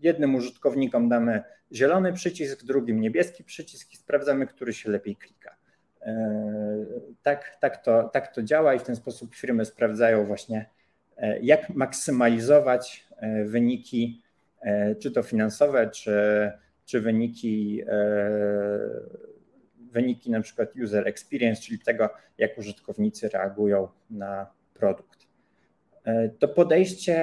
jednym użytkownikom damy zielony przycisk, drugim niebieski przycisk i sprawdzamy, który się lepiej klika. Tak, tak, to, tak to działa i w ten sposób firmy sprawdzają właśnie, jak maksymalizować wyniki, czy to finansowe, czy, czy wyniki, wyniki na przykład user experience, czyli tego, jak użytkownicy reagują na produkt. To podejście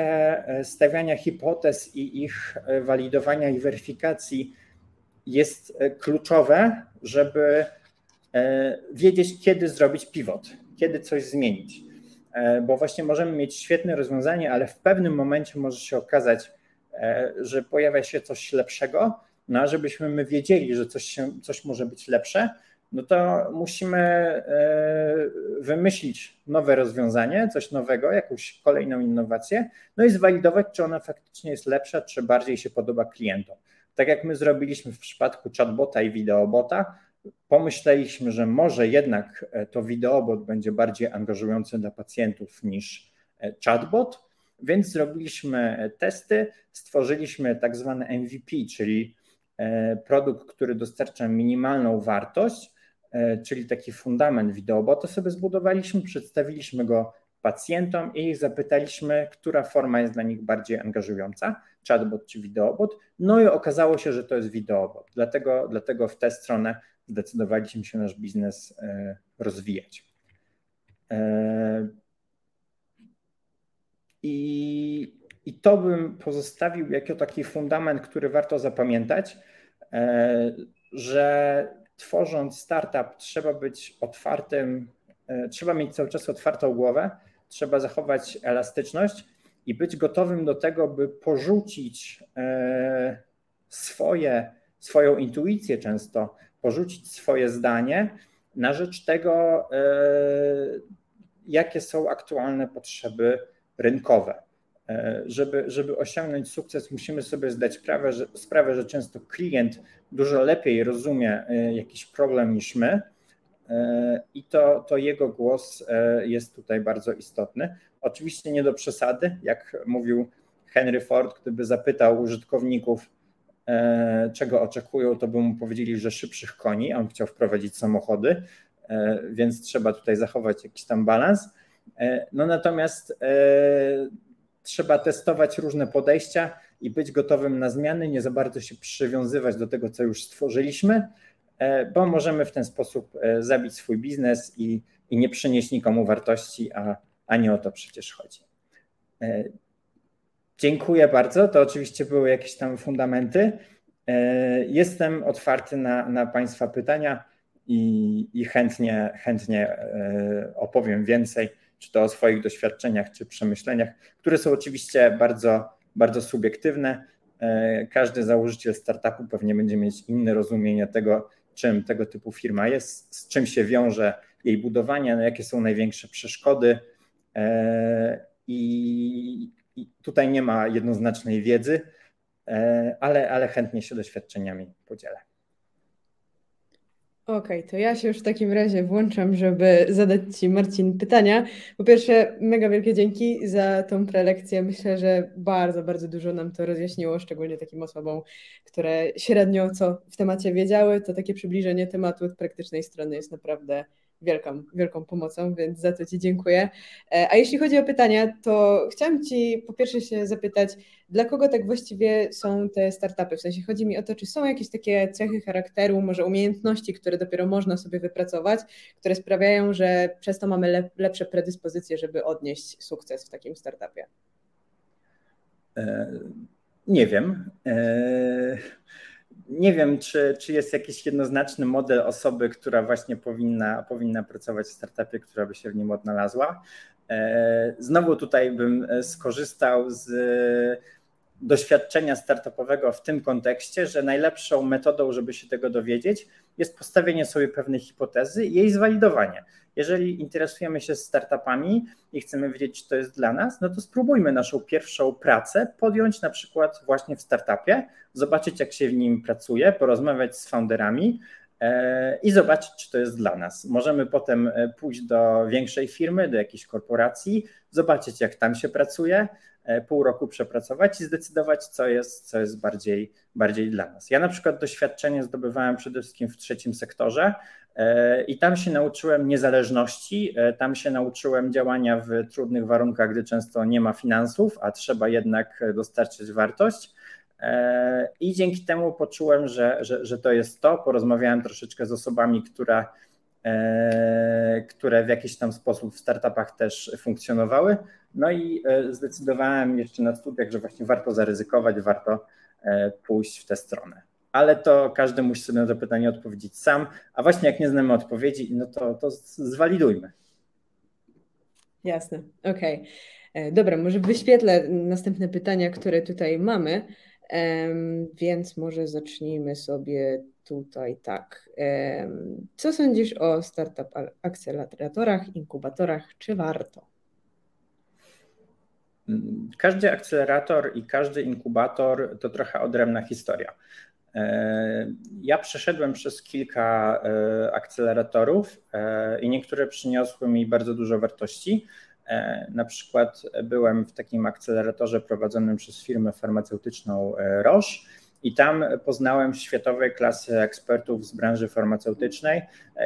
stawiania hipotez i ich walidowania i weryfikacji jest kluczowe, żeby wiedzieć, kiedy zrobić pivot, kiedy coś zmienić, bo właśnie możemy mieć świetne rozwiązanie, ale w pewnym momencie może się okazać, że pojawia się coś lepszego, no a żebyśmy my wiedzieli, że coś, się, coś może być lepsze, no to musimy wymyślić nowe rozwiązanie, coś nowego, jakąś kolejną innowację, no i zwalidować, czy ona faktycznie jest lepsza, czy bardziej się podoba klientom. Tak jak my zrobiliśmy w przypadku chatbota i wideobota, pomyśleliśmy, że może jednak to wideobot będzie bardziej angażujący dla pacjentów niż chatbot, więc zrobiliśmy testy, stworzyliśmy tak zwane M V P, czyli produkt, który dostarcza minimalną wartość, czyli taki fundament wideobota sobie zbudowaliśmy, przedstawiliśmy go pacjentom i ich zapytaliśmy, która forma jest dla nich bardziej angażująca, chatbot czy wideobot. No i okazało się, że to jest wideobot, dlatego, dlatego w tę stronę zdecydowaliśmy się nasz biznes rozwijać. I, i to bym pozostawił jako taki fundament, który warto zapamiętać, że tworząc startup trzeba być otwartym, trzeba mieć cały czas otwartą głowę, trzeba zachować elastyczność i być gotowym do tego, by porzucić swoje, swoją intuicję często, porzucić swoje zdanie na rzecz tego, jakie są aktualne potrzeby rynkowe. Żeby, żeby osiągnąć sukces, musimy sobie zdać sprawę że, sprawę, że często klient dużo lepiej rozumie jakiś problem niż my i to, to jego głos jest tutaj bardzo istotny. Oczywiście nie do przesady, jak mówił Henry Ford, gdyby zapytał użytkowników, czego oczekują, to by mu powiedzieli, że szybszych koni, a on chciał wprowadzić samochody, więc trzeba tutaj zachować jakiś tam balans. No natomiast y, trzeba testować różne podejścia i być gotowym na zmiany, nie za bardzo się przywiązywać do tego, co już stworzyliśmy, y, bo możemy w ten sposób y, zabić swój biznes i, i nie przynieść nikomu wartości, a, a nie o to przecież chodzi. Dziękuję bardzo. To oczywiście były jakieś tam fundamenty. Jestem otwarty na, na Państwa pytania i, i chętnie, chętnie opowiem więcej, czy to o swoich doświadczeniach, czy przemyśleniach, które są oczywiście bardzo, bardzo subiektywne. Każdy założyciel startupu pewnie będzie mieć inne rozumienie tego, czym tego typu firma jest, z czym się wiąże jej budowanie, no jakie są największe przeszkody. I tutaj nie ma jednoznacznej wiedzy, ale, ale chętnie się doświadczeniami podzielę. Okej, okay, to ja się już w takim razie włączam, żeby zadać Ci, Marcin, pytania. Po pierwsze, mega wielkie dzięki za tą prelekcję. Myślę, że bardzo, bardzo dużo nam to rozjaśniło, szczególnie takim osobom, które średnio co w temacie wiedziały, to takie przybliżenie tematu od praktycznej strony jest naprawdę wielką, wielką pomocą, więc za to Ci dziękuję. A jeśli chodzi o pytania, to chciałam Ci po pierwsze się zapytać, dla kogo tak właściwie są te startupy? W sensie chodzi mi o to, czy są jakieś takie cechy charakteru, może umiejętności, które dopiero można sobie wypracować, które sprawiają, że przez to mamy lepsze predyspozycje, żeby odnieść sukces w takim startupie? Nie wiem. Nie wiem, czy, czy jest jakiś jednoznaczny model osoby, która właśnie powinna, powinna pracować w startupie, która by się w nim odnalazła. Znowu tutaj bym skorzystał z doświadczenia startupowego w tym kontekście, że najlepszą metodą, żeby się tego dowiedzieć, jest postawienie sobie pewnej hipotezy i jej zwalidowanie. Jeżeli interesujemy się startupami i chcemy wiedzieć, czy to jest dla nas, no to spróbujmy naszą pierwszą pracę podjąć na przykład właśnie w startupie, zobaczyć, jak się w nim pracuje, porozmawiać z founderami i zobaczyć, czy to jest dla nas. Możemy potem pójść do większej firmy, do jakiejś korporacji, zobaczyć, jak tam się pracuje, pół roku przepracować i zdecydować, co jest, co jest bardziej, bardziej dla nas. Ja na przykład doświadczenie zdobywałem przede wszystkim w trzecim sektorze i tam się nauczyłem niezależności, tam się nauczyłem działania w trudnych warunkach, gdy często nie ma finansów, a trzeba jednak dostarczyć wartość. I dzięki temu poczułem, że, że, że to jest to. Porozmawiałem troszeczkę z osobami, które, które w jakiś tam sposób w startupach też funkcjonowały. No i zdecydowałem jeszcze na studiach, że właśnie warto zaryzykować, warto pójść w tę stronę. Ale to każdy musi sobie na to pytanie odpowiedzieć sam, a właśnie jak nie znamy odpowiedzi, no to, to zwalidujmy. Jasne, okej. Okay. Dobra, może wyświetlę następne pytania, które tutaj mamy, więc może zacznijmy sobie tutaj tak. Co sądzisz o startup akceleratorach, inkubatorach, czy warto? Każdy akcelerator i każdy inkubator to trochę odrębna historia. Ja przeszedłem przez kilka akceleratorów i niektóre przyniosły mi bardzo dużo wartości. Na przykład byłem w takim akceleratorze prowadzonym przez firmę farmaceutyczną Roche i tam poznałem światowej klasy ekspertów z branży farmaceutycznej,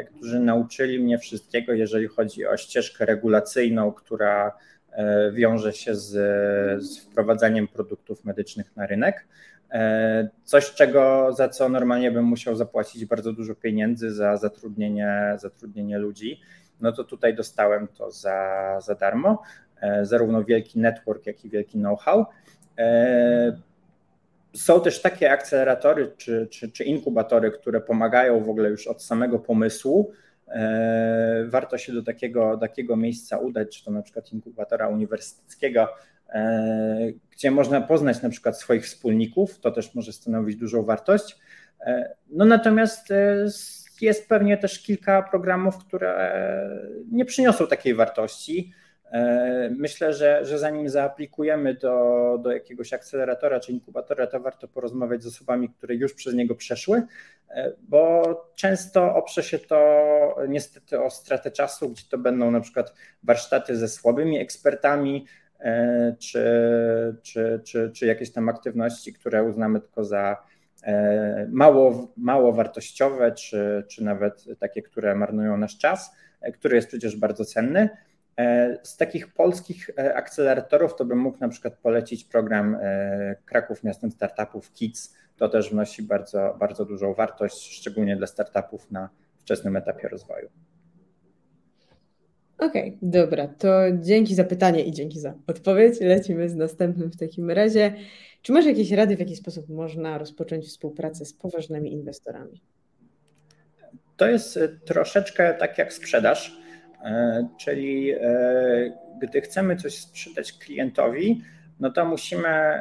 którzy nauczyli mnie wszystkiego, jeżeli chodzi o ścieżkę regulacyjną, która wiąże się z, z wprowadzaniem produktów medycznych na rynek. Coś, czego, za co normalnie bym musiał zapłacić bardzo dużo pieniędzy za zatrudnienie, zatrudnienie ludzi. No to tutaj dostałem to za, za darmo, zarówno wielki network, jak i wielki know-how. Są też takie akceleratory czy, czy, czy inkubatory, które pomagają w ogóle już od samego pomysłu. Warto się do takiego, takiego miejsca udać, czy to na przykład inkubatora uniwersyteckiego, gdzie można poznać na przykład swoich wspólników, to też może stanowić dużą wartość. No natomiast jest pewnie też kilka programów, które nie przyniosą takiej wartości. Myślę, że, że zanim zaaplikujemy do, do jakiegoś akceleratora czy inkubatora, to warto porozmawiać z osobami, które już przez niego przeszły, bo często oprze się to niestety o stratę czasu, gdzie to będą na przykład warsztaty ze słabymi ekspertami, czy, czy, czy, czy jakieś tam aktywności, które uznamy tylko za mało, mało wartościowe, czy, czy nawet takie, które marnują nasz czas, który jest przecież bardzo cenny. Z takich polskich akceleratorów to bym mógł na przykład polecić program Kraków Miastem Startupów K I T Z. To też wnosi bardzo, bardzo dużą wartość, szczególnie dla startupów na wczesnym etapie rozwoju. Okej, okay, dobra, to dzięki za pytanie i dzięki za odpowiedź. Lecimy z następnym w takim razie. Czy masz jakieś rady, w jaki sposób można rozpocząć współpracę z poważnymi inwestorami? To jest troszeczkę tak jak sprzedaż, czyli gdy chcemy coś sprzedać klientowi, no to musimy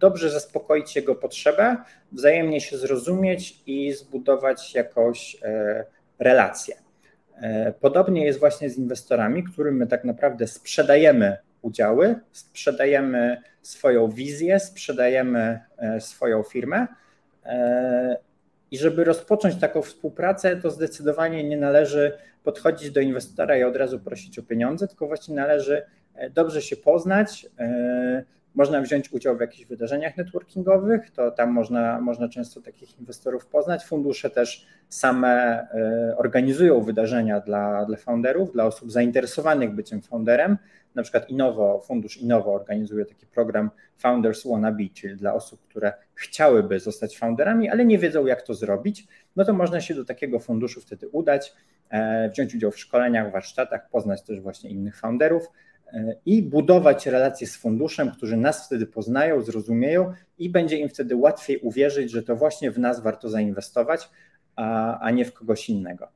dobrze zaspokoić jego potrzebę, wzajemnie się zrozumieć i zbudować jakąś relację. Podobnie jest właśnie z inwestorami, którym my tak naprawdę sprzedajemy udziały, sprzedajemy swoją wizję, sprzedajemy swoją firmę. I żeby rozpocząć taką współpracę, to zdecydowanie nie należy podchodzić do inwestora i od razu prosić o pieniądze, tylko właśnie należy dobrze się poznać. Można wziąć udział w jakichś wydarzeniach networkingowych, to tam można, można często takich inwestorów poznać. Fundusze też same organizują wydarzenia dla, dla founderów, dla osób zainteresowanych byciem founderem. Na przykład Innovo, fundusz Innovo organizuje taki program Founders Wannabe, czyli dla osób, które chciałyby zostać founderami, ale nie wiedzą, jak to zrobić. No to można się do takiego funduszu wtedy udać, wziąć udział w szkoleniach, warsztatach, poznać też właśnie innych founderów i budować relacje z funduszem, którzy nas wtedy poznają, zrozumieją i będzie im wtedy łatwiej uwierzyć, że to właśnie w nas warto zainwestować, a, a nie w kogoś innego.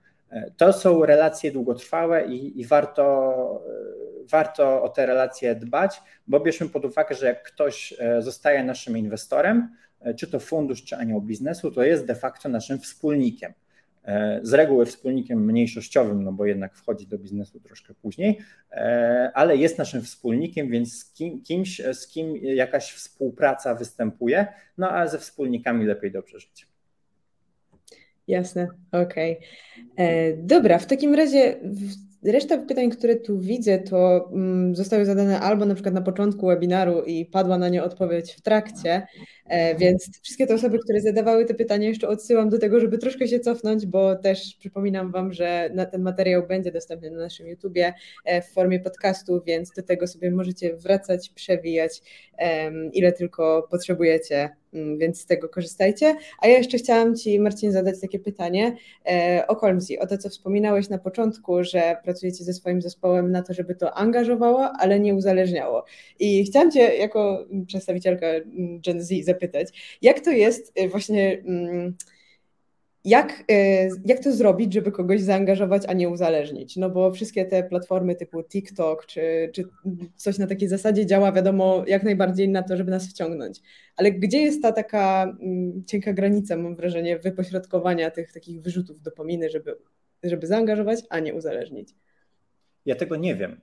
To są relacje długotrwałe i, i warto, warto o te relacje dbać, bo bierzmy pod uwagę, że jak ktoś zostaje naszym inwestorem, czy to fundusz, czy anioł biznesu, to jest de facto naszym wspólnikiem. Z reguły wspólnikiem mniejszościowym, no bo jednak wchodzi do biznesu troszkę później, ale jest naszym wspólnikiem, więc z kim, kimś, z kim jakaś współpraca występuje, no a ze wspólnikami lepiej dobrze żyć. Jasne, okej. Okay. Dobra, w takim razie reszta pytań, które tu widzę, to zostały zadane albo na przykład na początku webinaru i padła na nie odpowiedź w trakcie, więc wszystkie te osoby, które zadawały te pytania, jeszcze odsyłam do tego, żeby troszkę się cofnąć, bo też przypominam Wam, że ten materiał będzie dostępny na naszym YouTubie w formie podcastu, więc do tego sobie możecie wracać, przewijać, ile tylko potrzebujecie, więc z tego korzystajcie. A ja jeszcze chciałam Ci, Marcin, zadać takie pytanie o Calmsie, o to, co wspominałeś na początku, że pracujecie ze swoim zespołem na to, żeby to angażowało, ale nie uzależniało. I chciałam Cię jako przedstawicielka Gen Z zapytać, jak to jest właśnie, jak, jak to zrobić, żeby kogoś zaangażować, a nie uzależnić? No bo wszystkie te platformy typu TikTok czy, czy coś na takiej zasadzie działa, wiadomo, jak najbardziej na to, żeby nas wciągnąć. Ale gdzie jest ta taka cienka granica, mam wrażenie, wypośrodkowania tych takich wyrzutów dopaminy, żeby żeby zaangażować, a nie uzależnić? Ja tego nie wiem.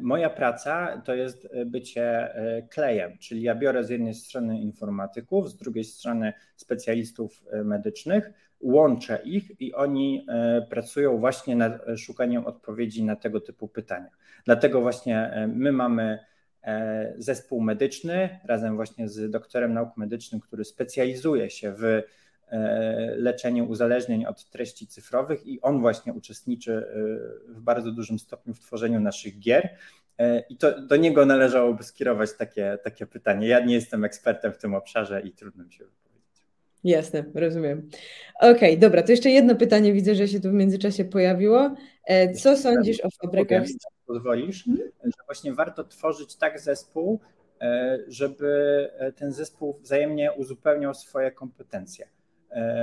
Moja praca to jest bycie klejem, czyli ja biorę z jednej strony informatyków, z drugiej strony specjalistów medycznych, łączę ich i oni pracują właśnie nad szukaniem odpowiedzi na tego typu pytania. Dlatego właśnie my mamy zespół medyczny razem właśnie z doktorem nauk medycznych, który specjalizuje się w leczeniu uzależnień od treści cyfrowych i on właśnie uczestniczy w bardzo dużym stopniu w tworzeniu naszych gier i to do niego należałoby skierować takie, takie pytanie. Ja nie jestem ekspertem w tym obszarze i trudno mi się wypowiedzieć. Jasne, rozumiem. Okej, okay, dobra, to jeszcze jedno pytanie, widzę, że się tu w międzyczasie pojawiło. Co jeszcze sądzisz o fabrykach? Pozwolisz, hmm? że właśnie warto tworzyć tak zespół, żeby ten zespół wzajemnie uzupełniał swoje kompetencje.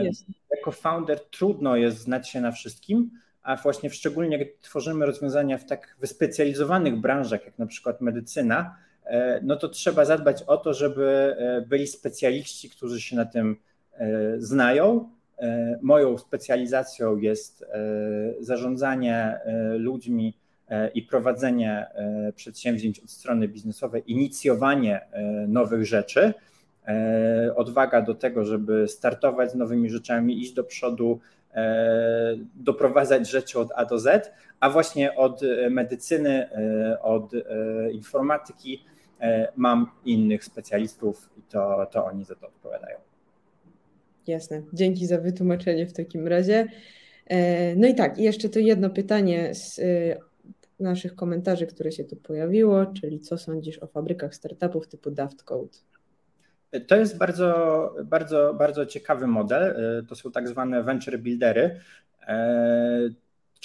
Yes. Jako founder trudno jest znać się na wszystkim, a właśnie szczególnie gdy tworzymy rozwiązania w tak wyspecjalizowanych branżach, jak na przykład medycyna, no to trzeba zadbać o to, żeby byli specjaliści, którzy się na tym znają. Moją specjalizacją jest zarządzanie ludźmi i prowadzenie przedsięwzięć od strony biznesowej, inicjowanie nowych rzeczy. Odwaga do tego, żeby startować z nowymi rzeczami, iść do przodu, doprowadzać rzeczy od A do Z, a właśnie od medycyny, od informatyki mam innych specjalistów i to, to oni za to odpowiadają. Jasne, dzięki za wytłumaczenie w takim razie. No i tak, jeszcze to jedno pytanie z naszych komentarzy, które się tu pojawiło, czyli co sądzisz o fabrykach startupów typu DaftCode? To jest bardzo, bardzo, bardzo ciekawy model. To są tak zwane venture buildery,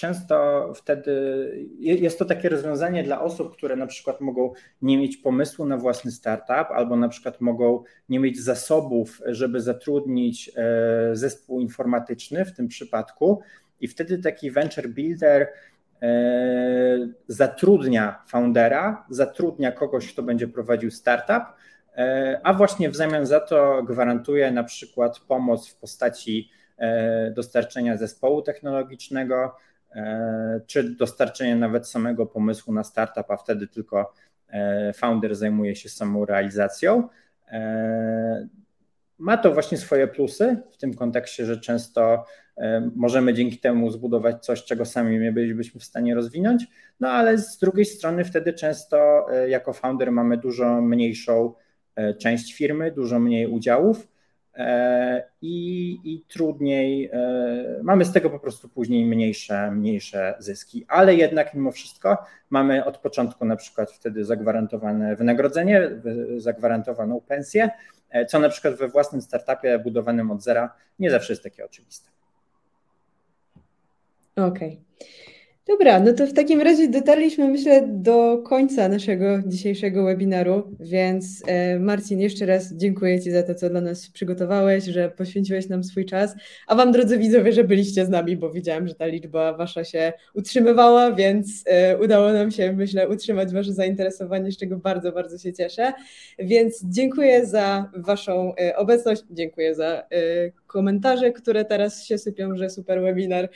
często wtedy jest to takie rozwiązanie dla osób, które na przykład mogą nie mieć pomysłu na własny startup albo na przykład mogą nie mieć zasobów, żeby zatrudnić zespół informatyczny w tym przypadku, i wtedy taki venture builder zatrudnia foundera, zatrudnia kogoś, kto będzie prowadził startup, a właśnie w zamian za to gwarantuje na przykład pomoc w postaci dostarczenia zespołu technologicznego, czy dostarczenia nawet samego pomysłu na startup, a wtedy tylko founder zajmuje się samą realizacją. Ma to właśnie swoje plusy w tym kontekście, że często możemy dzięki temu zbudować coś, czego sami nie bylibyśmy w stanie rozwinąć, no ale z drugiej strony wtedy często jako founder mamy dużo mniejszą część firmy, dużo mniej udziałów i, i trudniej, mamy z tego po prostu później mniejsze, mniejsze zyski, ale jednak mimo wszystko mamy od początku na przykład wtedy zagwarantowane wynagrodzenie, zagwarantowaną pensję, co na przykład we własnym startupie budowanym od zera nie zawsze jest takie oczywiste. Okej. Dobra, no to w takim razie dotarliśmy, myślę, do końca naszego dzisiejszego webinaru, więc Marcin, jeszcze raz dziękuję Ci za to, co dla nas przygotowałeś, że poświęciłeś nam swój czas, a Wam, drodzy widzowie, że byliście z nami, bo widziałam, że ta liczba Wasza się utrzymywała, więc udało nam się, myślę, utrzymać Wasze zainteresowanie, z czego bardzo, bardzo się cieszę, więc dziękuję za Waszą obecność, dziękuję za komentarze, które teraz się sypią, że super webinar,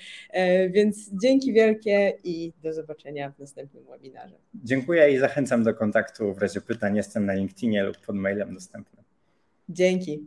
więc dzięki wielkie i do zobaczenia w następnym webinarze. Dziękuję i zachęcam do kontaktu w razie pytań, jestem na LinkedInie lub pod mailem dostępnym. Dzięki.